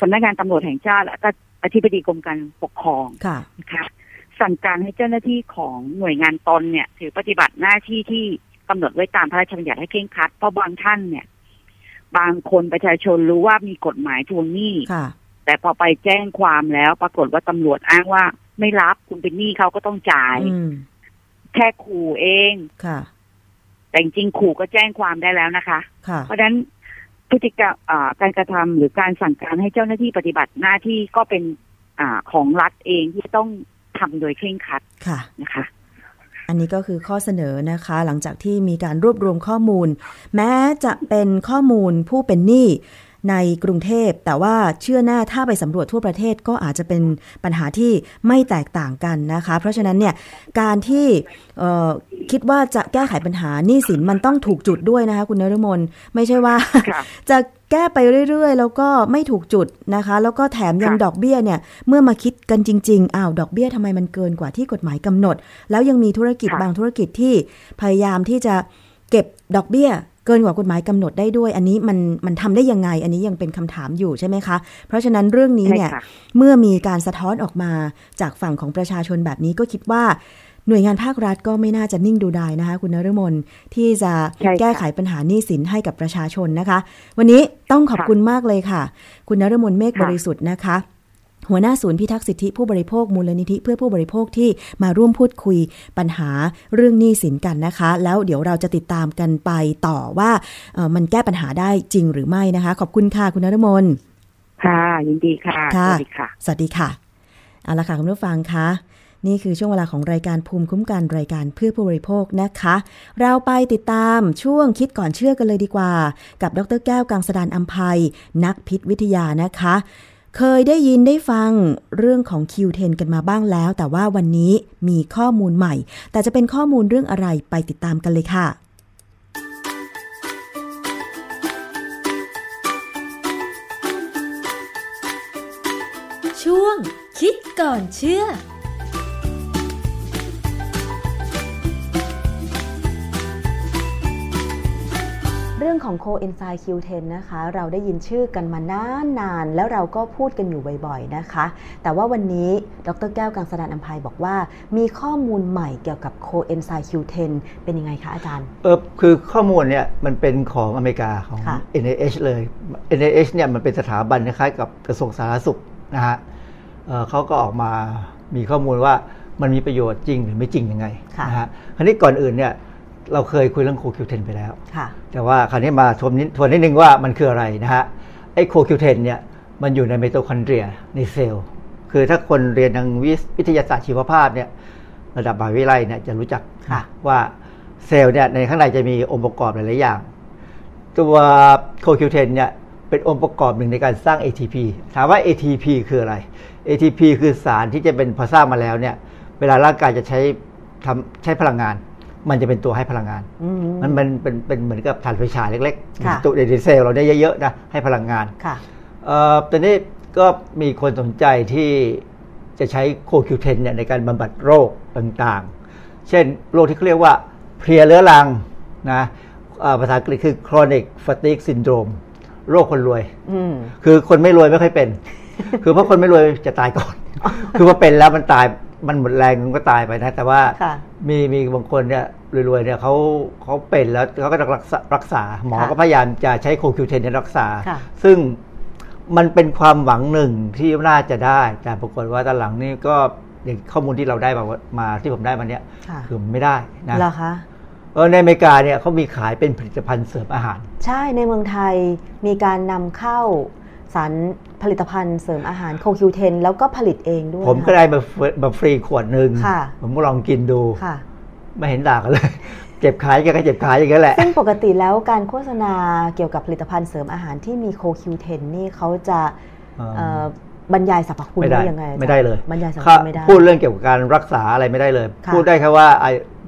สำนักงานตำรวจแห่งชาติและก็อธิบดีกรมการปกครองนะคะสั่งการให้เจ้าหน้าที่ของหน่วยงานตนเนี่ยถือปฏิบัติหน้าที่ที่กำหนดไว้ตามพระราชบัญญัติให้เคร่งครัดเพราะบางท่านเนี่ยบางคนประชาชนรู้ว่ามีกฎหมายทวงหนี้แต่พอไปแจ้งความแล้วปรากฏว่าตำรวจอ้างว่าไม่รับคุณเป็นหนี้เขาก็ต้องจ่ายแค่ขู่เองแต่จริงๆขู่ก็แจ้งความได้แล้วนะคะเพราะฉะนั้นพฤติกรรมการกระทำหรือการสั่งการให้เจ้าหน้าที่ปฏิบัติหน้าที่ก็เป็นอของรัฐเองที่ต้องทำโดยเคร่งครัดนะคะอันนี้ก็คือข้อเสนอนะคะหลังจากที่มีการรวบรวมข้อมูลแม้จะเป็นข้อมูลผู้เป็นหนี้ในกรุงเทพแต่ว่าเชื่อหน้าถ้าไปสำรวจทั่วประเทศก็อาจจะเป็นปัญหาที่ไม่แตกต่างกันนะคะเพราะฉะนั้นเนี่ยการที่คิดว่าจะแก้ไขปัญหาหนี้สินมันต้องถูกจุดด้วยนะคะคุณนฤมลไม่ใช่ว่าจะแก้ไปเรื่อยๆแล้วก็ไม่ถูกจุดนะคะแล้วก็แถมยังดอกเบี้ยเนี่ยเมื่อมาคิดกันจริงๆอ้าวดอกเบี้ยทำไมมันเกินกว่าที่กฎหมายกำหนดแล้วยังมีธุรกิจบางธุรกิจที่พยายามที่จะเก็บดอกเบี้ยเกินกว่ากฎหมายกำหนดได้ด้วยอันนี้มันมันทำได้ยังไงอันนี้ยังเป็นคำถามอยู่ใช่ไหมคะเพราะฉะนั้นเรื่องนี้เนี่ยเมื่อมีการสะท้อนออกมาจากฝั่งของประชาชนแบบนี้ก็คิดว่าหน่วยงานภาครัฐก็ไม่น่าจะนิ่งดูดายนะคะคุณนฤมลที่จะแก้ไขปัญหาหนี้สินให้กับประชาชนนะคะวันนี้ต้องขอบคุณมากเลยค่ะคุณนฤมลเมฆบริสุทธิ์นะคะหัวหน้าศูนย์พิทักษ์สิทธิผู้บริโภคมูลนิธิเพื่อผู้บริโภคที่มาร่วมพูดคุยปัญหาเรื่องหนี้สินกันนะคะแล้วเดี๋ยวเราจะติดตามกันไปต่อว่ามันแก้ปัญหาได้จริงหรือไม่นะคะขอบคุณค่ะคุณนฤมลค่ะยินดีค่ะสวัสดีค่ะสวัสดีค่ะเอาละค่ะคุณผู้ฟังคะนี่คือช่วงเวลาของรายการภูมิคุ้มกันรายการเพื่อผู้บริโภคนะคะเราไปติดตามช่วงคิดก่อนเชื่อกันเลยดีกว่ากับดร.แก้วกังสดาลอำไพนักพิษวิทยานะคะเคยได้ยินได้ฟังเรื่องของ คิว เท็น กันมาบ้างแล้วแต่ว่าวันนี้มีข้อมูลใหม่แต่จะเป็นข้อมูลเรื่องอะไรไปติดตามกันเลยค่ะช่วงคิดก่อนเชื่อเรื่องของ coenzyme คิว เท็น นะคะเราได้ยินชื่อกันมานานนานแล้วเราก็พูดกันอยู่บ่อยๆนะคะแต่ว่าวันนี้ดร.แก้วกังสดาลอำไพบอกว่ามีข้อมูลใหม่เกี่ยวกับ coenzyme คิว เท็น เป็นยังไงคะอาจารย์เออคือข้อมูลเนี่ยมันเป็นของอเมริกาของ เอ็น ไอ เอช เลย เอ็น ไอ เอช เนี่ยมันเป็นสถาบันคล้ายๆกับกระทรวงสาธารณสุขนะฮะ เอ่อ เขาก็ออกมามีข้อมูลว่ามันมีประโยชน์จริงหรือไม่จริงยังไงนะฮะคราวนี้ก่อนอื่นเนี่ยเราเคยคุยเรื่อง โค คิว เท็น ไปแล้วแต่ว่าคราวนี้มาทวนนิดทวนนิดนึงว่ามันคืออะไรนะฮะไอ้ โค คิว เท็น เนี่ยมันอยู่ในไมโทคอนเดรียในเซลล์คือถ้าคนเรียนทางวิทยาศาสตร์ชีวภาพเนี่ยระดับมหาวิทยาลัยเนี่ยจะรู้จักว่าเซลล์เนี่ยในข้างในจะมีองค์ประกอบหลายๆอย่างตัว โค คิว เท็น เนี่ยเป็นองค์ประกอบหนึ่งในการสร้าง เอ ที พี ถามว่า เอ ที พี คืออะไร เอ ที พี คือสารที่จะเป็นพอสร้างมาแล้วเนี่ยเวลาร่างกายจะใช้ทำใช้พลังงานมันจะเป็นตัวให้พลังงาน ม, มันมันเป็นเป็นเหมือนกับถ่านไฟฉายเล็กๆตัวในเซลล์เราได้เยอะๆนะให้พลังงานตอนนี้ก็มีคนสนใจที่จะใช้ โค คิว เท็น เนี่ยในการบำบัดโรคต่างๆเช่นโรคที่เขาเรียกว่าเพลียเรื้อรังนะภาษาอังกฤษคือ chronic fatigue syndrome โรคคนรวยคือคนไม่รวยไม่ค่อยเป็นคือเพราะคนไม่รวยจะตายก่อน คือว่าเป็นแล้วมันตายมันหมดแรงมันก็ตายไปนะแต่ว่ามีมีบางคนเนี่ยรวยๆเนี่ยเขาเขาเป็นแล้วเขาก็จะรักษาหมอก็พยายามจะใช้โค คิว เท็น ในรักษาซึ่งมันเป็นความหวังหนึ่งที่น่าจะได้แต่ปรากฏว่าตอนหลังนี่ก็อย่างข้อมูลที่เราได้มามาที่ผมได้มาเนี่ยคือไม่ได้นะเหรอคะเออในอเมริกาเนี่ยเขามีขายเป็นผลิตภัณฑ์เสริมอาหารใช่ในเมืองไทยมีการนำเข้าสารผลิตภัณฑ์เสริมอาหารโค คิว เท็น แล้วก็ผลิตเองด้วยผมก็ได้แบบฟรีขวดหนึ่งผมก็ลองกินดูไม่เห็นด่ากันเลยเจ็บขายก็เจ็บขายอย่างนี้แหละซึ่งปกติแล้วการโฆษณาเกี่ยวกับผลิตภัณฑ์เสริมอาหารที่มีโค คิว เท็น นี่เขาจะบรรยายสรรพคุณได้ยังไงไม่ได้เลยบรรยายสรรพคุณไม่ได้พูดเรื่องเกี่ยวกับการรักษาอะไรไม่ได้เลยพูดได้แค่ว่า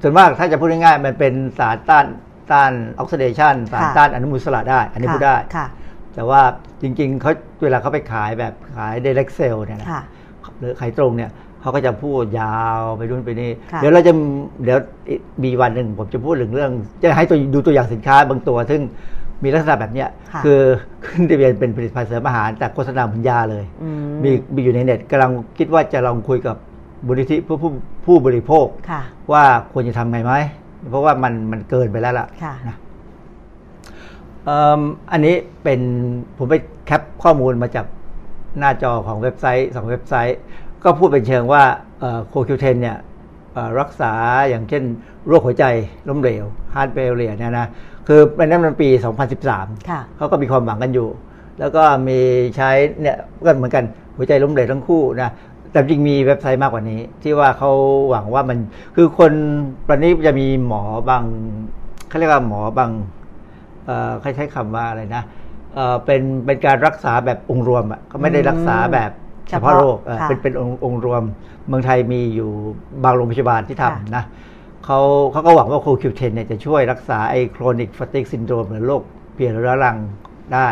ส่วนมากถ้าจะพูดง่ายๆมันเป็นสารต้านต้านออกซิเดชันสารต้านอนุมูลอิสระได้อันนี้พูดได้แต่ว่าจริงๆเขาเวลาเขาไปขายแบบขายไดเรกเซลเนี่ยนะหรือขายตรงเนี่ยเขาก็จะพูดยาวไปนู่นไปนี่เดี๋ยวเราจะเดี๋ยวมีวันหนึ่งผมจะพูดถึงเรื่องจะให้ตัวดูตัวอย่างสินค้าบางตัวซึ่งมีลักษณะแบบเนี้ยคือขึ้นทะเบียนเป็นผลิตภัณฑ์เสริมอาหารแต่โฆษณาเหมือนยาเลยมีมีอยู่ในเน็ตกำลังคิดว่าจะลองคุยกับมูลนิธิผู้ผู้ผู้บริโภคว่าควรจะทำไงไหมเพราะว่ามันมันเกินไปแล้วล่ะนะอันนี้เป็นผมไปแคปข้อมูลมาจากหน้าจอของเว็บไซต์สองเว็บไซต์ก็พูดเป็นเชิงว่าโค คิว เท็น เนี่ยรักษาอย่างเช่นโรคหัวใจล้มเหลวฮาร์ทเฟลเลียร์เนี่ยนะคือในนั้นมันปีสองพันสิบสามเขาก็มีความหวังกันอยู่แล้วก็มีใช้เนี่ยก็เหมือนกันหัวใจล้มเหลวทั้งคู่นะแต่จริงมีเว็บไซต์มากกว่านี้ที่ว่าเขาหวังว่ามันคือคนประนี้จะมีหมอบางเขาเรียกว่าหมอบางใครใช้คำว่าอะไรนะเป็นเป็นการรักษาแบบองค์รวมอ่ะก็ไม่ได้รักษาแบบเฉพาะโรคเป็นเป็นองค์รวมเมืองไทยมีอยู่บางโรงพยาบาลที่ทำนะเขาเขาก็หวังว่าโค คิว เท็น เนี่ยจะช่วยรักษาไอ้ chronic fatigue syndrome หรือโรคเพียรเรื้อรังได้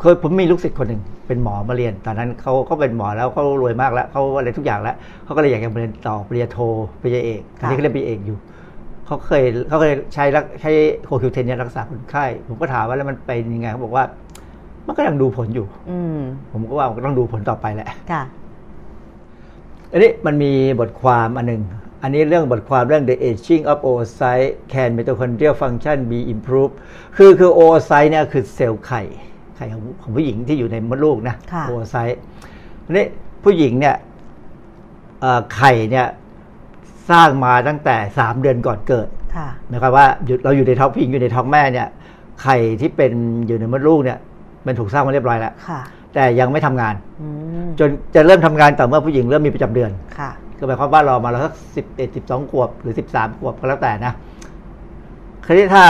เคยผมมีลูกศิษย์คนหนึ่งเป็นหมอมาเรียนตอนนั้นเขาเขาเป็นหมอแล้วเขารวยมากแล้วเขาอะไรทุกอย่างแล้วเขาก็เลยอยากจะเรียนต่อปริญญาโทปริญญาเอกตอนนี้เขาเรียนปริญญาเอกอยู่เขาเคยเขาเคยใช้ใช้โค คิว เท็น เนี่ยรักษาคนไข้ผมก็ถามว่าแล้วมันเป็นยังไงเขาบอกว่ามันก็ยังดูผลอยู่ผมก็ว่ามันก็ต้องดูผลต่อไปแหละอันนี้มันมีบทความอันหนึ่งอันนี้เรื่องบทความเรื่อง the aging of oocyte can mitochondrial function be improved คือคือ oocyte เนี่ยคือเซลล์ไข่ไข่ของผู้หญิงที่อยู่ในมดลูกนะ oocyte อันนี้ผู้หญิงเนี่ยไข่เนี่ยสร้างมาตั้งแต่สามเดือนก่อนเกิดหมายความว่าเราอยู่ในท้องผู้หญิงอยู่ในท้องแม่เนี่ยไข่ที่เป็นอยู่ในมดลูกเนี่ยมันถูกสร้างมาเรียบร้อยแล้วแต่ยังไม่ทำงานจนจะเริ่มทำงานต่อเมื่อผู้หญิงเริ่มมีประจำเดือนก็หมายความว่ารอมาแล้วสักสิบเอ็ดสิบสองขวบหรือสิบสามขวบก็แล้วแต่นะคราวนี้ถ้า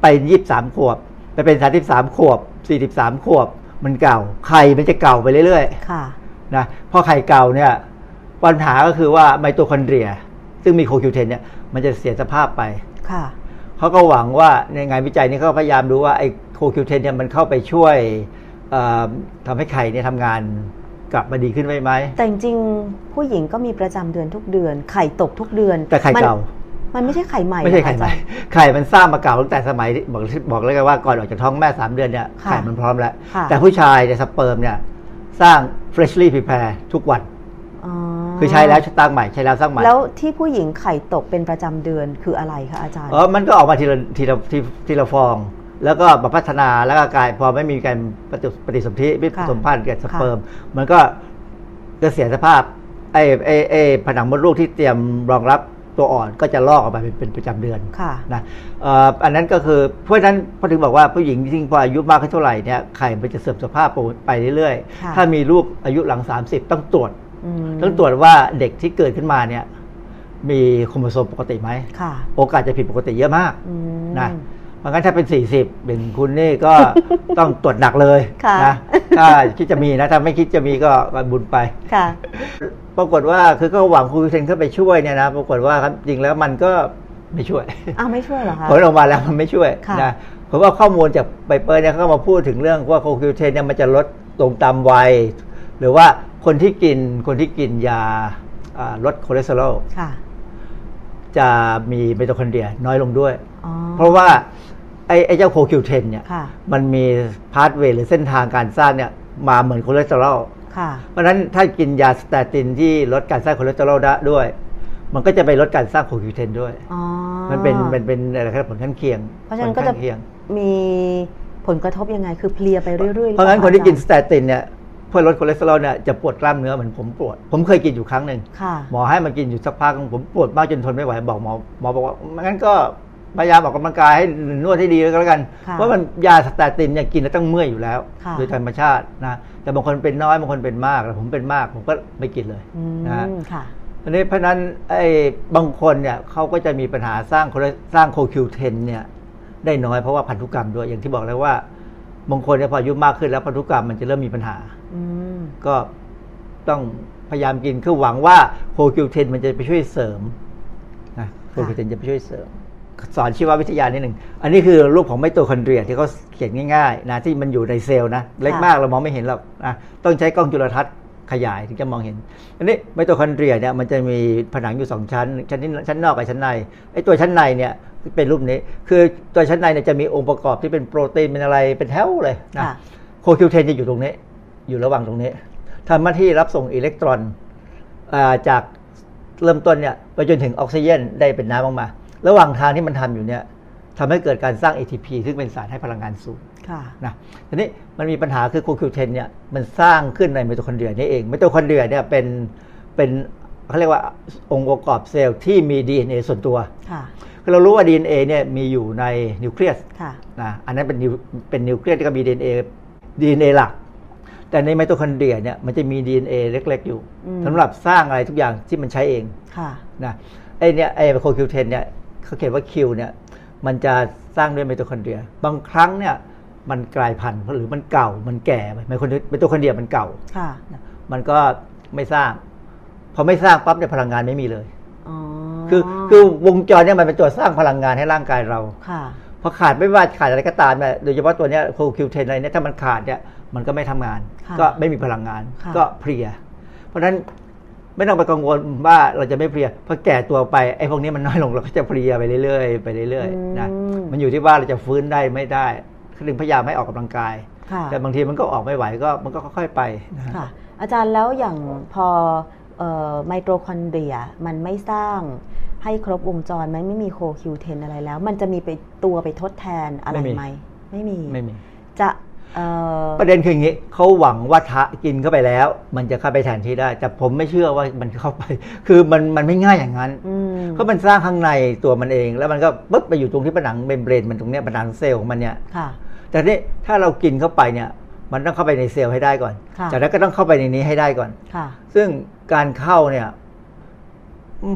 ไปยี่สิบสามขวบไปเป็นสามสิบสามขวบสี่สิบสามขวบมันเก่าไข่มันจะเก่าไปเรื่อยๆนะพอไข่เก่าเนี่ยปัญหาก็คือว่าไมโทคอนเดรียซึ่งมีโค คิว เท็น เนี่ยมันจะเสียสภาพไปเขาก็หวังว่าในงานวิจัยนี้เขาพยายามดูว่าไอ้โค คิว เท็น เนี่ยมันเข้าไปช่วยทำให้ไข่เนี่ยทำงานกลับมาดีขึ้นไหมไหมแต่จริงผู้หญิงก็มีประจำเดือนทุกเดือนไข่ตกทุกเดือนแต่ไข่เก่ามันไม่ใช่ไข่ใหม่ไม่ใช่ไข่ใหม่ไข่มันสร้างมาเก่าตั้งแต่สมัยบอกบอกเลยกันว่าก่อนออกจากท้องแม่สามเดือนเนี่ยไข่มันพร้อมแล้วแต่ผู้ชายในสเปิร์มเนี่ยสร้าง freshly prepared ทุกวันคือใช้แล้วตั้งใหม่ใช้แล้วสร้างใหม่แล้วที่ผู้หญิงไข่ตกเป็นประจำเดือนคืออะไรคะอาจารย์เออมันก็ออกมาทีละทีละทีละฟองแล้วก็พัฒนาแล้วก็กลายพอไม่มีการปฏิสนธิไม่ผสมพันธุ์กับสเปิร์มมันก็จะเสียสภาพไอ้ไอ้ไอ้ผนังมดลูกที่เตรียมรองรับตัวอ่อนก็จะลอกออกมาเป็นประจำเดือนนะอันนั้นก็คือเพราะฉะนั้นพอถึงบอกว่าผู้หญิงยิ่งพออายุมากขึ้นเท่าไหร่เนี่ยไข่มันจะเสื่อมสภาพไปเรื่อยๆถ้ามีลูกอายุหลังสามสิบต้องตรวจต้องตรวจว่าเด็กที่เกิดขึ้นมาเนี่ยมีโครโมโซมปกติไหมโอกาสจะผิดปกติเยอะมากนะเพราะงั้นถ้าเป็นสี่สิบเป็นคุณนี่ก็ต้องตรวจหนักเลยนะถ้าคิดจะมีนะถ้าไม่คิดจะมีก็บุญไปปรากฏว่าคือก็หวังครูเซนเข้าไปช่วยเนี่ยนะปรากฏว่าจริงแล้วมันก็ไม่ช่วยอ้าวไม่ช่วยเหรอคะผลออกมาแล้วมันไม่ช่วยนะผมว่าข้อมูลจากไบเปอร์เนี่ยเขามาพูดถึงเรื่องว่าโคคิวเทนเนี่ยมันจะลดลงตามวัยหรือว่าคนที่กินคนที่กินยาลดคอเลสเตอรอลจะมีไมโทคอนเดรียน้อยลงด้วยเพราะว่าไอ้ไอ้เจ้าโค คิว เท็น เนี่ยมันมีพาธเวย์หรือเส้นทางการสร้างเนี่ยมาเหมือนคอเลสเตอรอล เพราะฉะนั้นถ้ากินยาสเตตินที่ลดการสร้างคอเลสเตอรอลได้ด้วยมันก็จะไปลดการสร้างโค คิว เท็นด้วยมันเป็นมันเป็นอะไรครับผลข้างเคียงเพราะฉะนั้นก็จะมีผลกระทบยังไงคือเพลียไปเรื่อยๆเพราะฉะนั้นคนที่กินสเตตินเนี่ยเพื่อลดคอเลสเตอรอลเนี่ยจะปวดกล้ามเนื้อเหมือนผมปวดผมเคยกินอยู่ครั้งหนึ่งหมอให้มากินอยู่สักพักผมปวดมากจนทนไม่ไหวบอกหมอหมอบอกว่างั้นก็พยายามออกกำลังกายให้นวดให้ดีก็แล้วกันเพราะมันยาสเตตินเนี่ยกินแล้วต้องเมื่อยอยู่แล้วโดยธรรมชาตินะแต่บางคนเป็นน้อยบางคนเป็นมากแต่ผมเป็นมากผมก็ไม่กินเลยนะอันนี้เพราะนั้นไอ้บางคนเนี่ยเขาก็จะมีปัญหาสร้างสร้างโค คิว เท็นเนี่ยได้น้อยเพราะว่าพันธุกรรมด้วยอย่างที่บอกแล้วว่าบางคนเนี่ยพออายุมากขึ้นแล้วพันธุกรรมมันจะเริ่มมีปัญหาก็ต้องพยายามกินคือหวังว่าโค คิว เท็นมันจะไปช่วยเสริมนะโค คิว เท็นจะไปช่วยเสริมสอนชีววิทยานิดหนึ่งอันนี้คือรูปของไมโตคอนเดรียที่เขาเขียนง่ายๆนะที่มันอยู่ในเซลล์นะเล็กมากเรามองไม่เห็นหรอกนะต้องใช้กล้องจุลทรรศน์ขยายถึงจะมองเห็นอันนี้ไมโตคอนเดรียเนี่ยมันจะมีผนังอยู่สองชั้นชั้นนี้ชั้นนอกกับชั้นในไอ้ตัวชั้นในเนี่ยเป็นรูปนี้คือตัวชั้นในเนี่ยจะมีองค์ประกอบที่เป็นโปรตีนเป็นอะไรเป็นแถวเลยนะโคคิวเทนจะอยู่ตรงนี้อยู่ระหว่างตรงนี้ทำหน้าที่รับส่งอิเล็กตรอนจากเริ่มต้นเนี่ยไปจนถึงออกซิเจนได้เป็นน้ำออกมาระหว่างทางที่มันทำอยู่เนี่ยทำให้เกิดการสร้าง เอ ที พี ซึ่งเป็นสารให้พลังงานสูงนะทีนี้มันมีปัญหาคือโค คิว เท็นเนี่ยมันสร้างขึ้นในไมโทคอนเดรียนี่เองไมโทคอนเดรียเนี่ยเป็นเป็นเขาเรียกว่าองค์ประกอบเซลล์ที่มี ดี เอ็น เอ ส่วนตัวคือเรารู้ว่า ดี เอ็น เอ เนี่ยมีอยู่ในนิวเคลียสนะอันนั้นเป็นเป็นนิวเคลียสที่ก็มี ดี เอ็น เอ ดี เอ็น เอ หลักแต่ในไมโทคอนเดรียเนี่ยมันจะมี ดี เอ็น เอ เล็กๆอยู่สำหรับสร้างอะไรทุกอย่างที่มันใช้เองนะไอเนี่ยไอโค คิว เท็นเนี่ยเขาเขียนว่า Q เนี่ยมันจะสร้างด้วยไมโทคอนเดรียบางครั้งเนี่ยมันกลายพันธุ์หรือมันเก่ามันแก่ไปไมโทคอนเดรียมันเก่ามันก็ไม่สร้างพอไม่สร้างปั๊บเนี่ยพลังงานไม่มีเลยคือคือวงจรเนี่ยมันเป็นตัวสร้างพลังงานให้ร่างกายเราพอขาดไม่ว่าขาดอะไรก็ตามเนี่ยโดยเฉพาะตัวเนี้ยโค คิว เท็นอะไรเนี่ยถ้ามันขาดเนี่ยมันก็ไม่ทำงานก็ไม่มีพลังงานก็เพลียเพราะฉะนั้นไม่ต้องไปกังวลว่าเราจะไม่เพลียเพราะแก่ตัวไปไอ้พวกนี้มันน้อยลงเราก็จะเพลียไปเรื่อยๆไปเรื่อยๆนะมันอยู่ที่ว่าเราจะฟื้นได้ไม่ได้ถึงพยายามให้ออกกำลังกายแต่บางทีมันก็ออกไม่ไหวก็มันก็ค่อยๆไปค่ะอาจารย์แล้วอย่างพอไมโทคอนเดรียมันไม่สร้างให้ครบวงจรมันไม่มีโค คิว เท็นอะไรแล้วมันจะมีไปตัวไปทดแทนอะไรไหมไม่มีไม่มีจะประเด็นคืออย่างนี้เขาหวังว่าทะกินเข้าไปแล้วมันจะเข้าไปแทนที่ได้แต่ผมไม่เชื่อว่ามันเข้าไปคือมันมันไม่ง่ายอย่างนั้นเพราะมันสร้างข้างในตัวมันเองแล้วมันก็ปึ๊บไปอยู่ตรงที่ผนังเมมเบรนมันตรงเนี้ยผนังเซลล์ของมันเนี่ยแต่นี่ถ้าเรากินเข้าไปเนี่ยมันต้องเข้าไปในเซลล์ให้ได้ก่อนจากนั้นก็ต้องเข้าไปในนี้ให้ได้ก่อนซึ่งการเข้าเนี่ย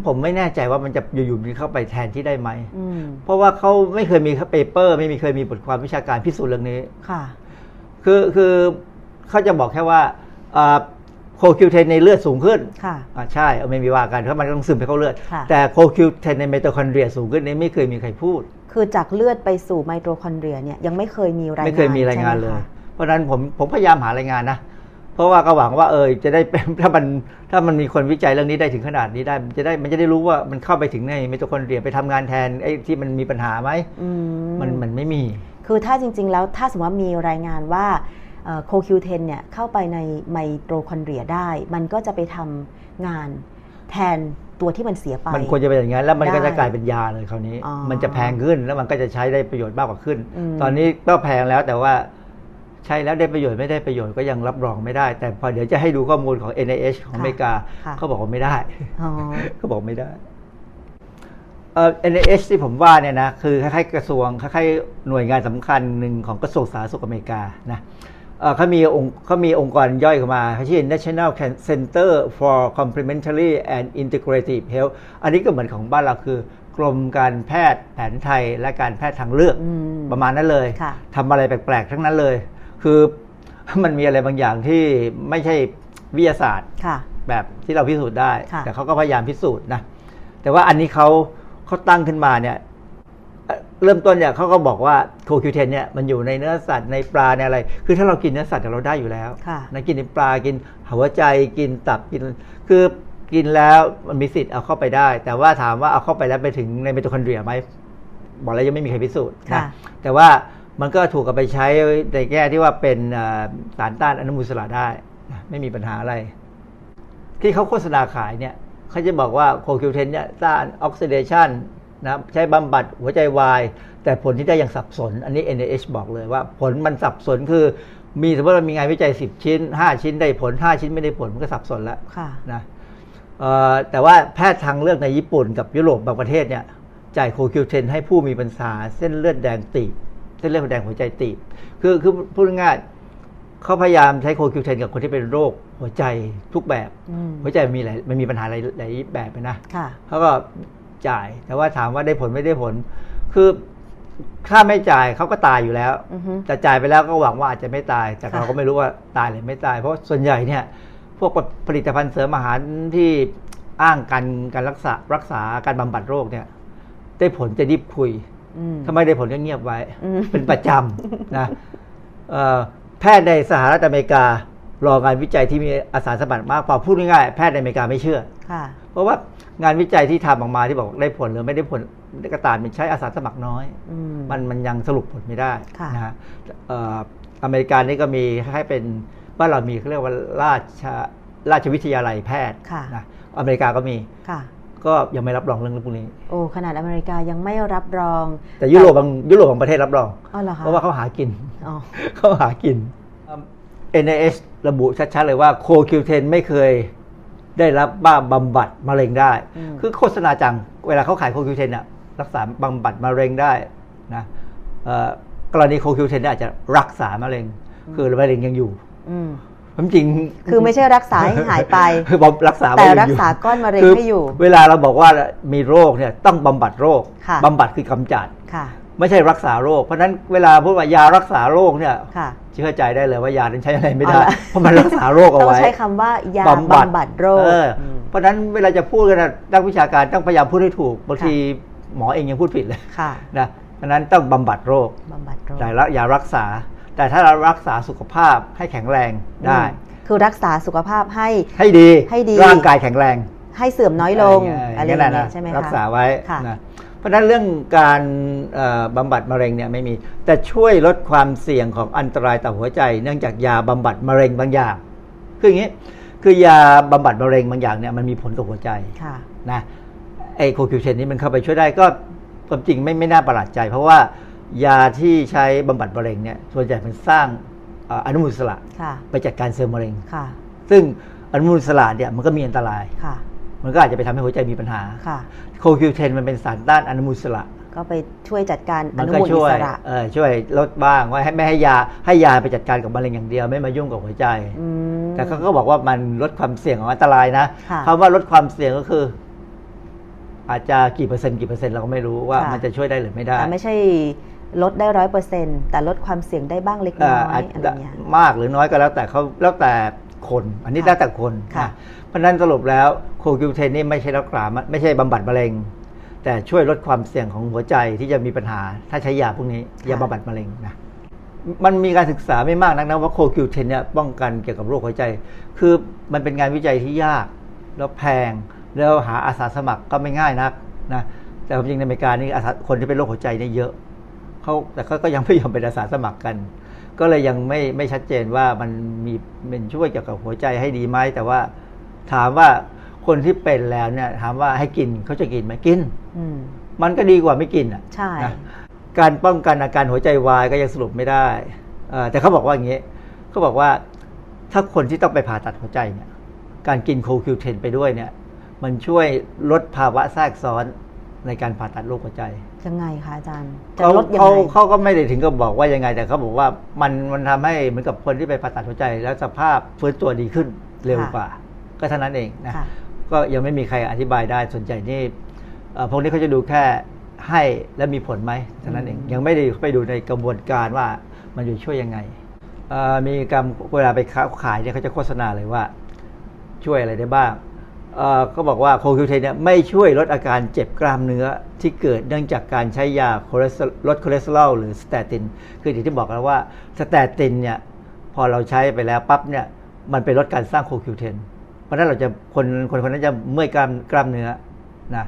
ผมไม่แน่ใจว่ามันจะอยู่ๆมันเข้าไปแทนที่ได้ไหมเพราะว่าเขาไม่เคยมีเปเปอร์ไม่มีเคยมีบทความวิชาการพิสูจน์เรื่องนี้คือคือเขาจะบอกแค่ว่าโค คิว เท็นในเลือดสูงขึ้นใช่ไม่มีว่ากันเพราะมันต้องซึมไปเข้าเลือดแต่โค คิว เท็นในไมโทคอนเดรียสูงขึ้นนี้ไม่เคยมีใครพูดคือจากเลือดไปสู่ไมโทคอนเดรียเนี่ยยังไม่เคยมีรายงานไม่เคยมีรายงานเลยเพราะนั้นผมผมพยายามหารายงานนะเพราะว่าก็หวังว่าเออจะได้ถ้ามันถ้ามันมีคนวิจัยเรื่องนี้ได้ถึงขนาดนี้ได้มันจะได้มันจะได้รู้ว่ามันเข้าไปถึงในไมโทคอนเดรียไปทำงานแทนไอ้ที่มันมีปัญหาไหมมันมันไม่มีคือถ้าจริงๆแล้วถ้าสมมติว่ามีรายงานว่าโค คิว เท็นเนี่ยเข้าไปในไมโทคอนเดรียได้มันก็จะไปทำงานแทนตัวที่มันเสียไปมันควรจะเป็นอย่างนั้นแล้วมันก็จะกลายเป็นยาเลยคราวนี้มันจะแพงขึ้นแล้วมันก็จะใช้ได้ประโยชน์มากกว่าขึ้นตอนนี้ก็แพงแล้วแต่ว่าใช่แล้วได้ประโยชน์ไม่ได้ประโยชน์ก็ยังรับรองไม่ได้แต่พอเดี๋ยวจะให้ดูข้อมูลของ เอ็น ไอ เอช ของอเมริกาเขาบอกว่าไม่ได้เขาบอกไม่ได้เอ็นไอเอชที่ผมว่าเนี่ยนะคือคล้ายๆกระทรวงคล้ายๆหน่วยงานสำคัญหนึ่งของกระทรวงสาธารณสุขอเมริกานะเขามีองค์เขามีองค์กรย่อยเข้ามาชื่อ National Center for Complementary and Integrative Health อันนี้ก็เหมือนของบ้านเราคือกรมการแพทย์แผนไทยและการแพทย์ทางเลือกประมาณนั้นเลยทำอะไรแปลกๆทั้งนั้นเลยคือมันมีอะไรบางอย่างที่ไม่ใช่วิทยาศาสตร์แบบที่เราพิสูจน์ได้แต่เขาก็พยายามพิสูจน์นะแต่ว่าอันนี้เขาเขาตั้งขึ้นมาเนี่ยเริ่มต้นเนี่ยเขาก็บอกว่าโค คิว เท็นเนี่ยมันอยู่ในเนื้อสัตว์ในปลาในอะไรคือถ้าเรากินเนื้อสัตว์เราได้อยู่แล้วนะกินในปลากินหัวใจกินตับกินคือกินแล้วมันมีสิทธิ์เอาเข้าไปได้แต่ว่าถามว่าเอาเข้าไปแล้วไปถึงในไมโทคอนเดรียไหมบอกแล้วยังไม่มีใครพิสูจน์นะแต่ว่ามันก็ถูกเอาไปใช้ในแง่ที่ว่าเป็นสารต้านอนุมูลอิสระได้ ไม่มีปัญหาอะไรที่เขาโฆษณาขายเนี่ยเขาจะบอกว่า โค คิว เท็น เนี่ยต้านออกซิเดชันนะใช้บำบัดหัวใจวายแต่ผลที่ได้ยังสับสนอันนี้ เอ็น ไอ เอช บอกเลยว่าผลมันสับสนคือมีสมมติว่ามีงานวิจัยสิบชิ้นห้าชิ้นได้ผลห้าชิ้นไม่ได้ผลมันก็สับสนแล้วนะแต่ว่าแพทย์ทางเลือกในญี่ปุ่นกับยุโรปบางประเทศเนี่ยจ่าย โค คิว เท็น ให้ผู้มีปัญหาเส้นเลือดแดงตีบเส้นเลือดแดงหัวใจตีบคือคือพูดง่ายเขาพยายามใช้ โค คิว เท็น กับคนที่เป็นโรคหัวใจทุกแบบหัวใจมีหลายมันมีปัญหาหลายหลายแบบนะเขาก็จ่ายแต่ว่าถามว่าได้ผลไม่ได้ผลคือถ้าไม่จ่ายเขาก็ตายอยู่แล้วแต่จ่ายไปแล้วก็หวังว่าอาจจะไม่ตายแต่เราก็ไม่รู้ว่าตายหรือไม่ตายเพราะส่วนใหญ่เนี่ยพวกผลิตภัณฑ์เสริมอาหารที่อ้างกันการรักษารักษาการบำบัดโรคเนี่ยได้ผลจะรีบคุยถ้าไม่ได้ผลก็เงียบไว้เป็นประจำนะแพทย์ในสหรัฐอเมริการองานวิจัยที่มีอาสาสมัครมากพอพูดง่ายๆแพทย์ในอเมริกาไม่เชื่อเพราะว่างานวิจัยที่ทำออกมาที่บอกได้ผลหรือไม่ได้ผลกระต่ายมันใช้อาสาสมัครน้อย ม, มันมันยังสรุปผลไม่ได้นะฮะ อ, อเมริกานี่ก็มีให้เป็นบ้านเรามีเขาเรียกว่าราชราชวิทยาลัยแพทย์นะอเมริกาก็มีก็ยังไม่รับรองเรื่องพวกนี้โอ้ขนาดอเมริกายังไม่รับรองแต่ยุโรปบางยุโรปบางประเทศรับรองเพราะว่าเขาหากินเขาหากิน เอ็น ไอ เอช ระบุชัดๆเลยว่า โค คิว เท็น ไม่เคยได้รับบ้าบำบัดมะเร็งได้คือโฆษณาจังเวลาเขาขาย โค คิว เท็น น่ะรักษาบำบัดมะเร็งได้นะกรณี โค คิว เท็น อาจจะรักษามะเร็งคือมะเร็งยังอยู่ผมจริงคือไม่ใช่รักษาให้หายไปคือบำรักษาแต่รักษาก้อนมะเร็งให้อยู่เวลาเราบอกว่ามีโรคเนี่ยต้องบำบัดโรคบำบัดคือกำจัดไม่ใช่รักษาโรคเพราะฉะนั้นเวลาพูดว่ายารักษาโรคเนี่ยเชื่อใจได้เลยว่ายานั้นใช้อะไรไม่ได้เพราะมันรักษาโรคเอาไว้ต้องใช้คำว่ายาบำบัดโรคเพราะฉะนั้นเวลาจะพูดกันนักวิชาการต้องพยายามพูดให้ถูกบางทีหมอเองยังพูดผิดเลยนะเพราะนั้นต้องบำบัดโรคบำบัดโรคแต่ละยารักษาแต่ถ้าเรารักษาสุขภาพให้แข็งแรงได้คือรักษาสุขภาพให้ให้ดีให้ดีร่างกายแข็งแรงให้เสื่อมน้อยลงอะไรอย่างนี้ใช่ไหมคะรักษาไว้นะเพราะฉะนั้นเรื่องการบำบัดมะเร็งเนี่ยไม่มีแต่ช่วยลดความเสี่ยงของอันตรายต่อหัวใจเนื่องจากยาบำบัดมะเร็งบางอย่างคืออย่างนี้คือยาบำบัดมะเร็งบางอย่างเนี่ยมันมีผลกับหัวใจนะไอโคคิวเทนนี้มันเข้าไปช่วยได้ก็ความจริงไม่ไม่น่าประหลาดใจเพราะว่ายาที่ใช้บำบัดมะเร็งเนี่ยส่วนใหญ่มันสร้างอนุมูลอิสระไปจัดการเซลล์มะเร็งซึ่งอนุมูลอิสระเนี่ยมันก็มีอันตรายมันก็อาจจะไปทำให้หัวใจมีปัญหาโคคิวเทนมันเป็นสารต้านอนุมูลอิสระก็ไปช่วยจัดการอนุมูลอิสระช่วยลดบ้างว่าให้ไม่ให้ยาให้ยาไปจัดการกับมะเร็งอย่างเดียวไม่มายุ่งกับหัวใจแต่เขาก็บอกว่ามันลดความเสี่ยงของอันตรายนะคำว่าลดความเสี่ยงก็คืออาจจะกี่เปอร์เซ็นต์กี่เปอร์เซ็นต์เราก็ไม่รู้ว่ามันจะช่วยได้หรือไม่ได้แต่ไม่ใช่ลดได้ร้อยเปอร์เซ็นต์แต่ลดความเสี่ยงได้บ้างเล็กน้อยอะไรอย่างเงี้ยมากหรือน้อยก็แล้วแต่เขาแล้วแต่คนอันนี้แล้วแต่คนค่ะเพราะนั้นสรุปแล้วโคคิวเทนนี่ไม่ใช่รักษาไม่ใช่บำบัดมะเร็งแต่ช่วยลดความเสี่ยงของหัวใจที่จะมีปัญหาถ้าใช้ยาพวกนี้ยาบำบัดมะเร็งนะมันมีการศึกษาไม่มากนักนะว่าโคคิวเทนเนี่ยป้องกันเกี่ยวกับโรคหัวใจคือมันเป็นงานวิจัยที่ยากแล้วแพงแล้วหาอาสาสมัครก็ไม่ง่ายนักนะแต่จริงในอเมริกานี่คนที่เป็นโรคหัวใจเนี่ยเยอะเขาแต่เขาก็ยังไม่ยอมเป็นอาสาสมัครกันก็เลยยังไม่ไม่ชัดเจนว่ามันมีเป็นช่วยเกี่ยวกับหัวใจให้ดีไหมแต่ว่าถามว่าคนที่เป็นแล้วเนี่ยถามว่าให้กินเขาจะกินไหมกินมันก็ดีกว่าไม่กินอ่ะใช่การป้องกันอาการหัวใจวายก็ยังสรุปไม่ได้แต่เขาบอกว่าอย่างนี้เขาบอกว่าถ้าคนที่ต้องไปผ่าตัดหัวใจเนี่ยการกินโคคิวเทนไปด้วยเนี่ยมันช่วยลดภาวะแทรกซ้อนในการผ่าตัดโรคหัวใจยังไงคะอาจารย์จะลดยังไงเขาเขาก็ไม่ได้ถึงกับบอกว่ายังไงแต่เขาบอกว่ามันมันทำให้เหมือนกับคนที่ไปผ่าตัดหัวใจแล้วสภาพฟื้นตัวดีขึ้นเร็วกว่าก็เท่านั้นเองนะก็ยังไม่มีใครอธิบายได้ส่วนใหญ่นี่พวกนี้เขาจะดูแค่ให้และมีผลไหมเท่านั้นเองยังไม่ได้ไปดูในกระบวนการว่ามันอยู่ช่วยยังไงมีการเวลาไปขายเนี่ยเขาจะโฆษณาเลยว่าช่วยอะไรได้บ้างก็บอกว่าโคคิวเทนเนี่ยไม่ช่วยลดอาการเจ็บกล้ามเนื้อที่เกิดเนื่องจากการใช้ยาลดคอเลสเตอรอลหรือสเตตินคืออย่างที่บอกแล้วว่าสเตตินเนี่ยพอเราใช้ไปแล้วปั๊บเนี่ยมันไปลดการสร้างโคคิวเทนเพราะนั้นเราจะคนคนคนนั้นจะเมื่อยกล้ามกล้ามเนื้อนะ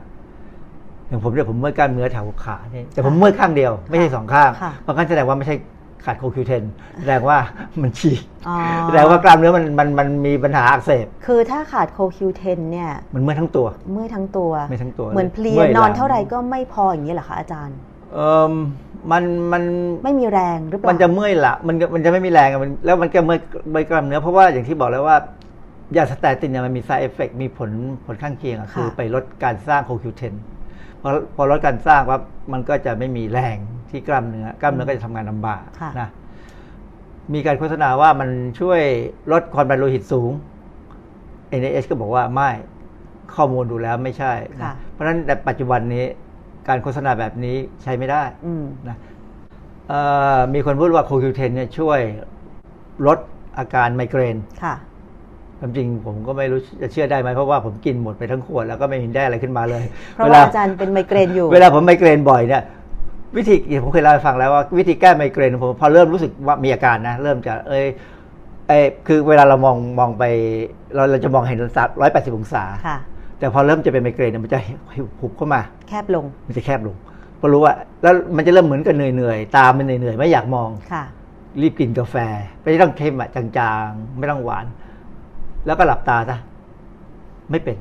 อย่างผมเนี่ยผมเมื่อยกล้ามเนื้อแถวขาเนี่ยแต่ผมเมื่อยข้างเดียวไม่ใช่สองข้างเพราะงั้นแสดงว่าไม่ใช่ ขาด โค คิว เท็น แสดงว่ามันฉีกแสดงว่ากล้ามเนื้อมันมันมันมีปัญหาอักเสบคือถ้าขาด โค คิว เท็น เนี่ยมันเมื่อยทั้งตัวเมื่อยทั้งตัวเมื่อยทั้งตัวเหมือนเพลียนอนเท่าไหร่ก็ไม่พออย่างนี้เหรอคะอาจารย์เออมันมันไม่มีแรงหรือเปล่ามันจะเมื่อยละมันมันจะไม่มีแรงมันแล้วมันก็เมื่อยใบกล้ามเนื้อเพราะว่าอย่างที่บอกแล้วว่ายาสเตตินเนี่ยมันมี side effect มีผลผลข้างเคียงคือไปลดการสร้าง โค คิว เท็น พอพอลดการสร้างว่ามันก็จะไม่มีแรงที่กล้ามเนื้อกล้ามเนื้อก็จะทำงานลำบากนะมีการโฆษณาว่ามันช่วยลดความดันโลหิตสูง เอ็น เอช ก็บอกว่าไม่ข้อมูลดูแล้วไม่ใช่นะเพราะฉะนั้นแต่ปัจจุบันนี้การโฆษณาแบบนี้ใช้ไม่ได้นะมีคนพูดว่า โค คิว เท็น เนี่ยช่วยลดอาการไมเกรนความจริงผมก็ไม่รู้จะเชื่อได้ไหมเพราะว่าผมกินหมดไปทั้งขวดแล้วก็ไม่เห็นได้อะไรขึ้นมาเลยเพราะว่าอาจารย์เป็นไมเกรนอยู่เวลาผมไมเกรนบ่อยเนี่ยวิธีผมเคยเล่าให้ฟังแล้วว่าวิธีแก้ไมเกรนผมพอเริ่มรู้สึกว่ามีอาการนะเริ่มจะเอ้ยไอ้คือเวลาเรามองมองไปเราเราจะมองเห็นร้อยแปดสิบองศาแต่พอเริ่มจะเป็นไมเกรนมันจะหุบเข้ามาแคบลงมันจะแคบลงพอรู้ว่าแล้วมันจะเริ่มเหมือนกับเหนื่อยเหนื่อยตามันเหนื่อยเหนื่อยไม่อยากมองรีบกินกาแฟไม่ต้องเค็มจางๆไม่ต้องหวานแล้วก็หลับตาซะไม่เป็น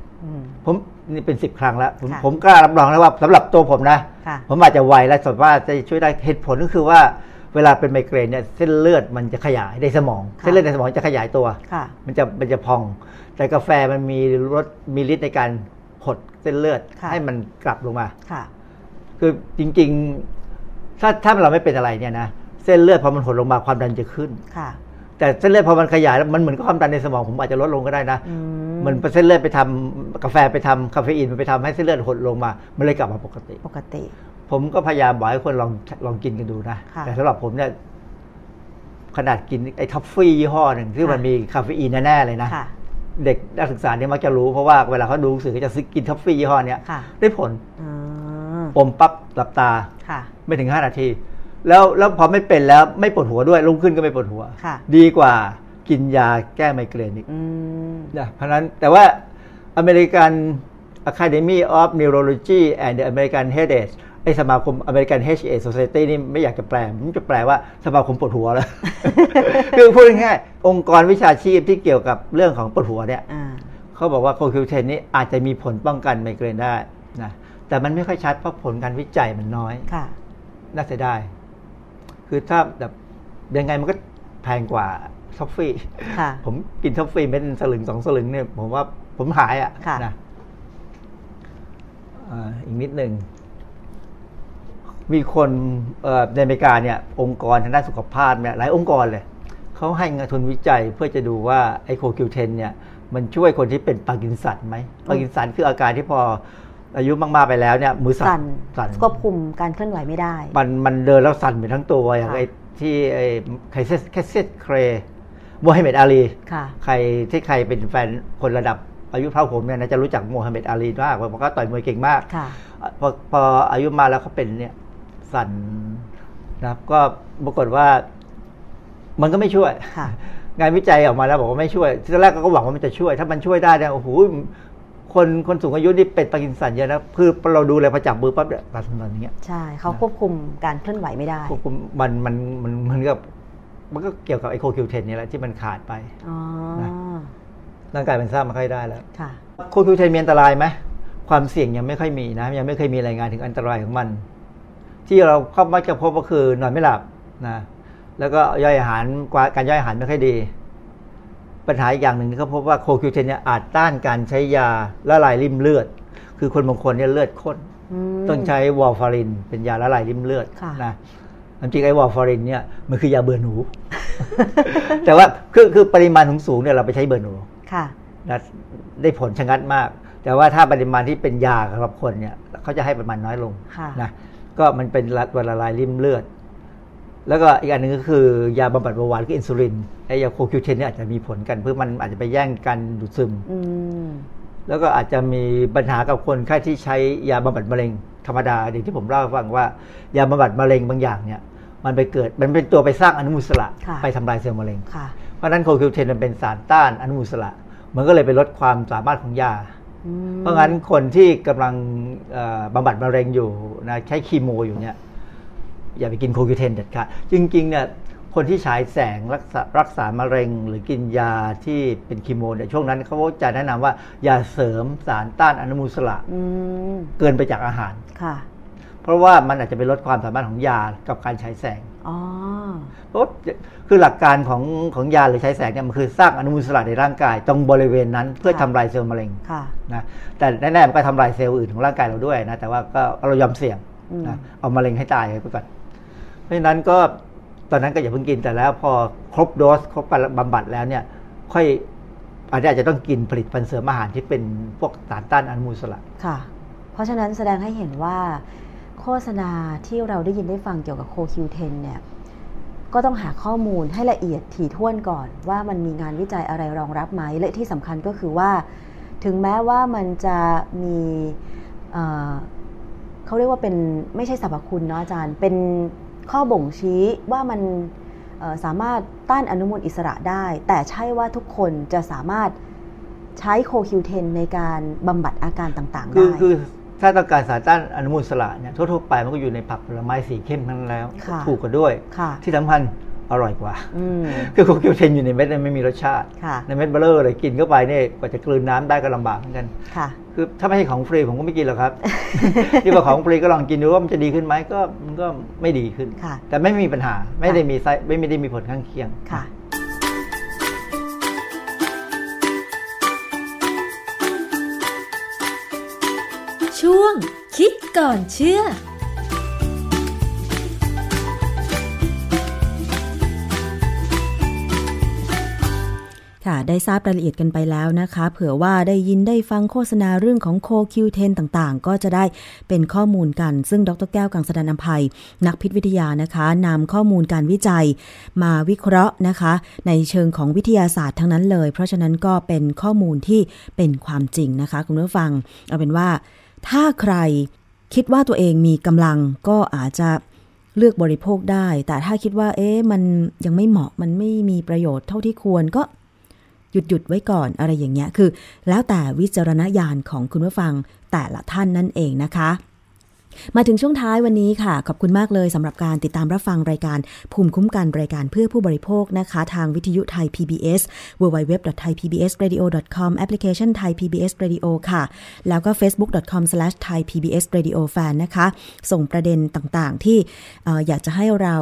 ผมนี่เป็นสิบครั้งแล้วผมผมกล้ารับรองแล้วว่าสำหรับตัวผมนะผมอาจจะไวและสามารถจะช่วยได้เหตุผลก็คือว่าเวลาเป็นไมเกรนเนี่ยเส้นเลือดมันจะขยายในสมองเส้นเลือดในสมองจะขยายตัวมันจะมันจะพองแต่กาแฟมันมีรสมีฤทธิ์ในการหดเส้นเลือดให้มันกลับลงมาคือจริงๆถ้าถ้าเราไม่เป็นอะไรเนี่ยนะเส้นเลือดพอมันหดลงมาความดันจะขึ้นแต่เส้นเลือดพอมันขยายแล้วมันเหมือนกับความดันในสมองผมอาจจะลดลงก็ได้นะมันเส้นเลือดไปทำกาแฟไปทำคาเฟอีนมันไปทำให้เส้นเลือดหดลงมามันเลยกลับมาปกติปกติผมก็พยายามบอกให้คนลองลองกินกันดูนะแต่สำหรับผมเนี่ยขนาดกินไอ้ท็อฟฟี่ยี่ห้อหนึ่งที่มันมีคาเฟอีนแน่ๆเลยนะเด็กนักศึกษาเนี่ยมักจะรู้เพราะว่าเวลาเขาดูหนังสือก็จะซื้อกินท็อฟฟี่ยี่ห้อเนี้ยได้ผลอมปั๊บหลับตาไม่ถึงห้านาทีแล้วแล้วพอไม่เป็นแล้วไม่ปวดหัวด้วยลุกขึ้นก็ไม่ปวดหัวดีกว่ากินยาแก้ไมเกรนอีกนะเพราะนั้นแต่ว่า American Academy of Neurology and the American Headache ไอสมาคม American Headache Society นี่ไม่อยากจะแปลมันจะแปลว่าสมาคมปวดหัวแล้ว คือพูดง่ายๆองค์กรวิชาชีพที่เกี่ยวกับเรื่องของปวดหัวเนี่ยเขาบอกว่า โค คิว เท็น นี้อาจจะมีผลป้องกันไมเกรนได้นะแต่มันไม่ค่อยชัดเพราะผลการวิจัยมันน้อยน่าเสียดายคือถ้าแบบยังไงมันก็แพงกว่าท็อฟฟี่ผมกินท็อฟฟี่เป็นสลึงสองสลึงเนี่ยผมว่าผมหายอ่ะนะอีกนิดหนึ่งมีคนในอเมริกาเนี่ยองค์กรทางด้านสุขภาพเนี่ยหลายองค์กรเลยเขาให้เงินทุนวิจัยเพื่อจะดูว่าไอโคคิวเทนเนี่ยมันช่วยคนที่เป็นพาร์กินสันไหมพาร์กินสันคืออาการที่พออายุมากๆไปแล้วเนี่ยมือสั่นควบคุมการเคลื่อนไหวไม่ได้มันมันเดินแล้วสั่นไปทั้งตัวอย่างไอ้ที่ไอ้ใครแคสเซตเครโมฮัมเหม็ดอาลีใครที่ใครเป็นแฟนคนระดับอายุเท่าผมเนี่ยนะจะรู้จักโมฮัมเหม็ดอาลีมากเพราะเขาต่อยมวยเก่งมากพอพออายุมาแล้วเขาเป็นเนี่ยสั่นนะครับก็ปรากฏว่ามันก็ไม่ช่วยงานวิจัยออกมาแล้วบอกว่าไม่ช่วยที่แรกก็หวังว่ามันจะช่วยถ้ามันช่วยได้เนี่ยโอ้โหคนคนสูงอายุนี่เป็นพาร์กินสันเยอะนะคือเราดูเลยพอจับมือปั๊บเนี่ยตัดสันอย่างเงี้ยใช่เขาควบคุมการเคลื่อนไหวไม่ได้ควบคุมมันมันมันมันก็มันก็เกี่ยวกับไอโคคิวเทนนี่แหละที่มันขาดไปร่างกายมันสร้างมาค่อยได้แล้วโคคิวเทนมีอันตรายไหมความเสี่ยงยังไม่ค่อยมีนะยังไม่เคยมีรายงานถึงอันตรายของมันที่เราเข้ามาจะพบก็คือนอนไม่หลับนะแล้วก็ย่อยอาหารการย่อยอาหารไม่ค่อยดีปัญหาอีกอย่างหนึ่งก็พบว่าโคคิวเทนเนี่ยอาจต้านการใช้ยาละลายริ่มเลือดคือคนบางคนเนี่ยเลือดข้นต้องใช้วอร์ฟารินเป็นยาละลายริ่มเลือดนะจริงไอ้วอร์ฟารินเนี่ยมันคือยาเบื่อหนู แต่ว่าคือคือปริมาณสูงๆเนี่ยเราไปใช้เบื่อหนูนะได้ผลชะงัดมากแต่ว่าถ้าปริมาณที่เป็นยาสำหรับคนเนี่ยเขาจะให้ปริมาณน้อยลงนะก็มันเป็นตัวละลายริ่มเลือดแล้วก็อีกอันหนึ่งก็คือยาบำบัดเบาหวานคืออินซูลินไอยาโคคิวเทนเนี่ยอาจจะมีผลกันเพื่อมันอาจจะไปแย่งกันดูดซึมแล้วก็อาจจะมีปัญหากับคนไข้ที่ใช้ยาบำบัดมะเร็งธรรมดาอย่างที่ผมเล่าให้ฟังว่ายาบำบัดมะเร็งบางอย่างเนี่ยมันไปเกิดมันเป็นตัวไปสร้างอนุมูลอิสระไปทำลายเซลล์มะเร็งเพราะนั้นโคคิวเทนมันเป็นสารต้านอนุมูลอิสระมันก็เลยไปลดความสามารถของยาเพราะงั้นคนที่กำลังบำบัดมะเร็งอยู่นะใช้คีโมอยู่เนี่ยอย่าไปกินโคคิวเทนเด็ดขาดจริงๆเนี่ย คนที่ฉายแสงรักษารักษามะเร็งหรือกินยาที่เป็นคีโมเนี่ยช่วงนั้นเขาจะแนะนำว่าอย่าเสริมสารต้านอนุมูลอิสระเกินไปจากอาหารค่ะเพราะว่ามันอาจจะไปลดความสามารถของยากับการฉายแสงเพราะคือหลักการของของยาหรือฉายแสงเนี่ยมันคือสร้างอนุมูลอิสระในร่างกายตรงบริเวณนั้นเพื่อทำลายเซลล์มะเร็งนะแต่แน่ๆมันก็ทำลายเซลล์อื่นของร่างกายเราด้วยนะแต่ว่าก็เรายอมเสี่ยงนะเอามะเร็งให้ตายไปก่อนเพราะฉะนั้นก็ตอนนั้นก็อย่าเพิ่งกินแต่แล้วพอครบโดสครบการบำบัดแล้วเนี่ยค่อยอาจจะอาจจะต้องกินผลิตภัณฑ์เสริมอาหารที่เป็นพวกสารต้านอนุมูลอิสระค่ะเพราะฉะนั้นแสดงให้เห็นว่าโฆษณาที่เราได้ยินได้ฟังเกี่ยวกับ ซี โอ คิว เท็น เนี่ยก็ต้องหาข้อมูลให้ละเอียดถี่ถ้วนก่อนว่ามันมีงานวิจัยอะไรรองรับไหมและที่สำคัญก็คือว่าถึงแม้ว่ามันจะมีเขาเรียกว่าเป็นไม่ใช่สรรพคุณเนาะอาจารย์เป็นข้อบ่งชี้ว่ามันสามารถต้านอนุมูลอิสระได้แต่ใช่ว่าทุกคนจะสามารถใช้ ซี โอ คิว เท็น ในการบำบัดอาการต่างๆได้ถ้าต้องการสารต้านอนุมูลอิสระเนี่ยทั่วๆไปมันก็อยู่ในผักผลไม้สีเข้มทั้งนั้นแล้วถูกกว่าด้วยที่สำคัญอร่อยกว่าคือโคคิวเทนอยู่ในเม็ดไม่มีรสชาติในเม็ดเบลเลอร์เลยกินเข้าไปเนี่ยกว่าจะกลืนน้ำได้ก็ลำบากเหมือนกันคือถ้าไม่ใช่ของฟรีผมก็ไม่กินหรอกครับที่ว่าของฟรีก็ลองกินดูว่ามันจะดีขึ้นไหมก็มันก็ไม่ดีขึ้นแต่ไม่มีปัญหาไม่ได้มีไซไม่ได้มีผลข้างเคียงช่วงคิดก่อนเชื่อค่ะได้ทราบรายละเอียดกันไปแล้วนะคะเผื่อว่าได้ยินได้ฟังโฆษณาเรื่องของ ซี โอ คิว เท็น ต่างๆก็จะได้เป็นข้อมูลกันซึ่งดร.แก้วกังสดาลอำไพนักพิษวิทยานะคะนำข้อมูลการวิจัยมาวิเคราะห์นะคะในเชิงของวิทยาศาสตร์ทั้งนั้นเลยเพราะฉะนั้นก็เป็นข้อมูลที่เป็นความจริงนะคะคุณผู้ฟังเอาเป็นว่าถ้าใครคิดว่าตัวเองมีกำลังก็อาจจะเลือกบริโภคได้แต่ถ้าคิดว่าเอ๊ะมันยังไม่เหมาะมันไม่มีประโยชน์เท่าที่ควรก็หยุดหยุดไว้ก่อนอะไรอย่างเงี้ยคือแล้วแต่วิจารณญาณของคุณผู้ฟังแต่ละท่านนั่นเองนะคะมาถึงช่วงท้ายวันนี้ค่ะขอบคุณมากเลยสำหรับการติดตามรับฟังรายการภูมิคุ้มกันรายการเพื่อผู้บริโภคนะคะทางวิทยุไทย พี บี เอส ดับเบิลยู ดับเบิลยู ดับเบิลยู ดอท ไทย พี บี เอส เรดิโอ ดอท คอม แอปพลิเคชัน Thai พี บี เอส Radio ค่ะแล้วก็ เฟซบุ๊ก ดอท คอม สแลช ไทย พี บี เอส เรดิโอ แฟน นะคะส่งประเด็นต่างๆที่ เอ่อ อยากจะให้เรา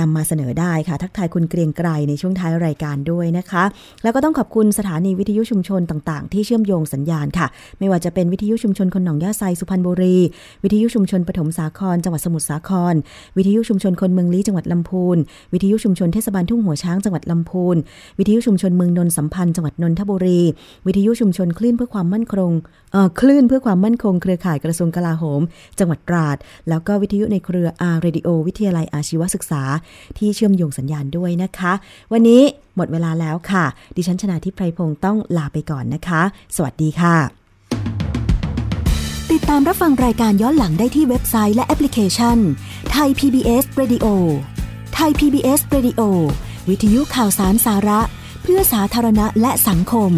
นำมาเสนอได้ค่ะทักทายคุณเกรียงไกรในช่วงท้ายรายการด้วยนะคะแล้วก็ต้องขอบคุณสถานีวิทยุชุมชนต่างๆที่เชื่อมโยงสัญญาณค่ะไม่ว่าจะเป็นวิทยุชุมชนคนหนองย่าไซสุพรรณบุรีวิทยุชุมชนปฐมสาครจังหวัดสมุทรสาครวิทยุชุมชนคนเมืองลี้จังหวัดลำพูนวิทยุชุมชนเทศบาลทุ่งหัวช้างจังหวัดลำพูนวิทยุชุมชนเมืองนนสัมพันธ์จังหวัดนนทบุรีวิทยุชุมชนคลื่นเพื่อความมั่นคงเอ่อคลื่นเพื่อความมั่นคงเครือข่ายกระทรวงกลาโหมจังหวัดตราดแล้วก็วิทยุในเครือ อาร์ Radio วิทยาลัยอาชีวศึกษาที่เชื่อมโยงสัญญาณด้วยนะคะวันนี้หมดเวลาแล้วค่ะดิฉันชนาธิปไพรพงศ์ต้องลาไปก่อนนะคะสวัสดีค่ะติดตามรับฟังรายการย้อนหลังได้ที่เว็บไซต์และแอปพลิเคชัน Thai พี บี เอส Radio Thai พี บี เอส Radio วิทยุข่าวสารสาระเพื่อสาธารณะและสังคม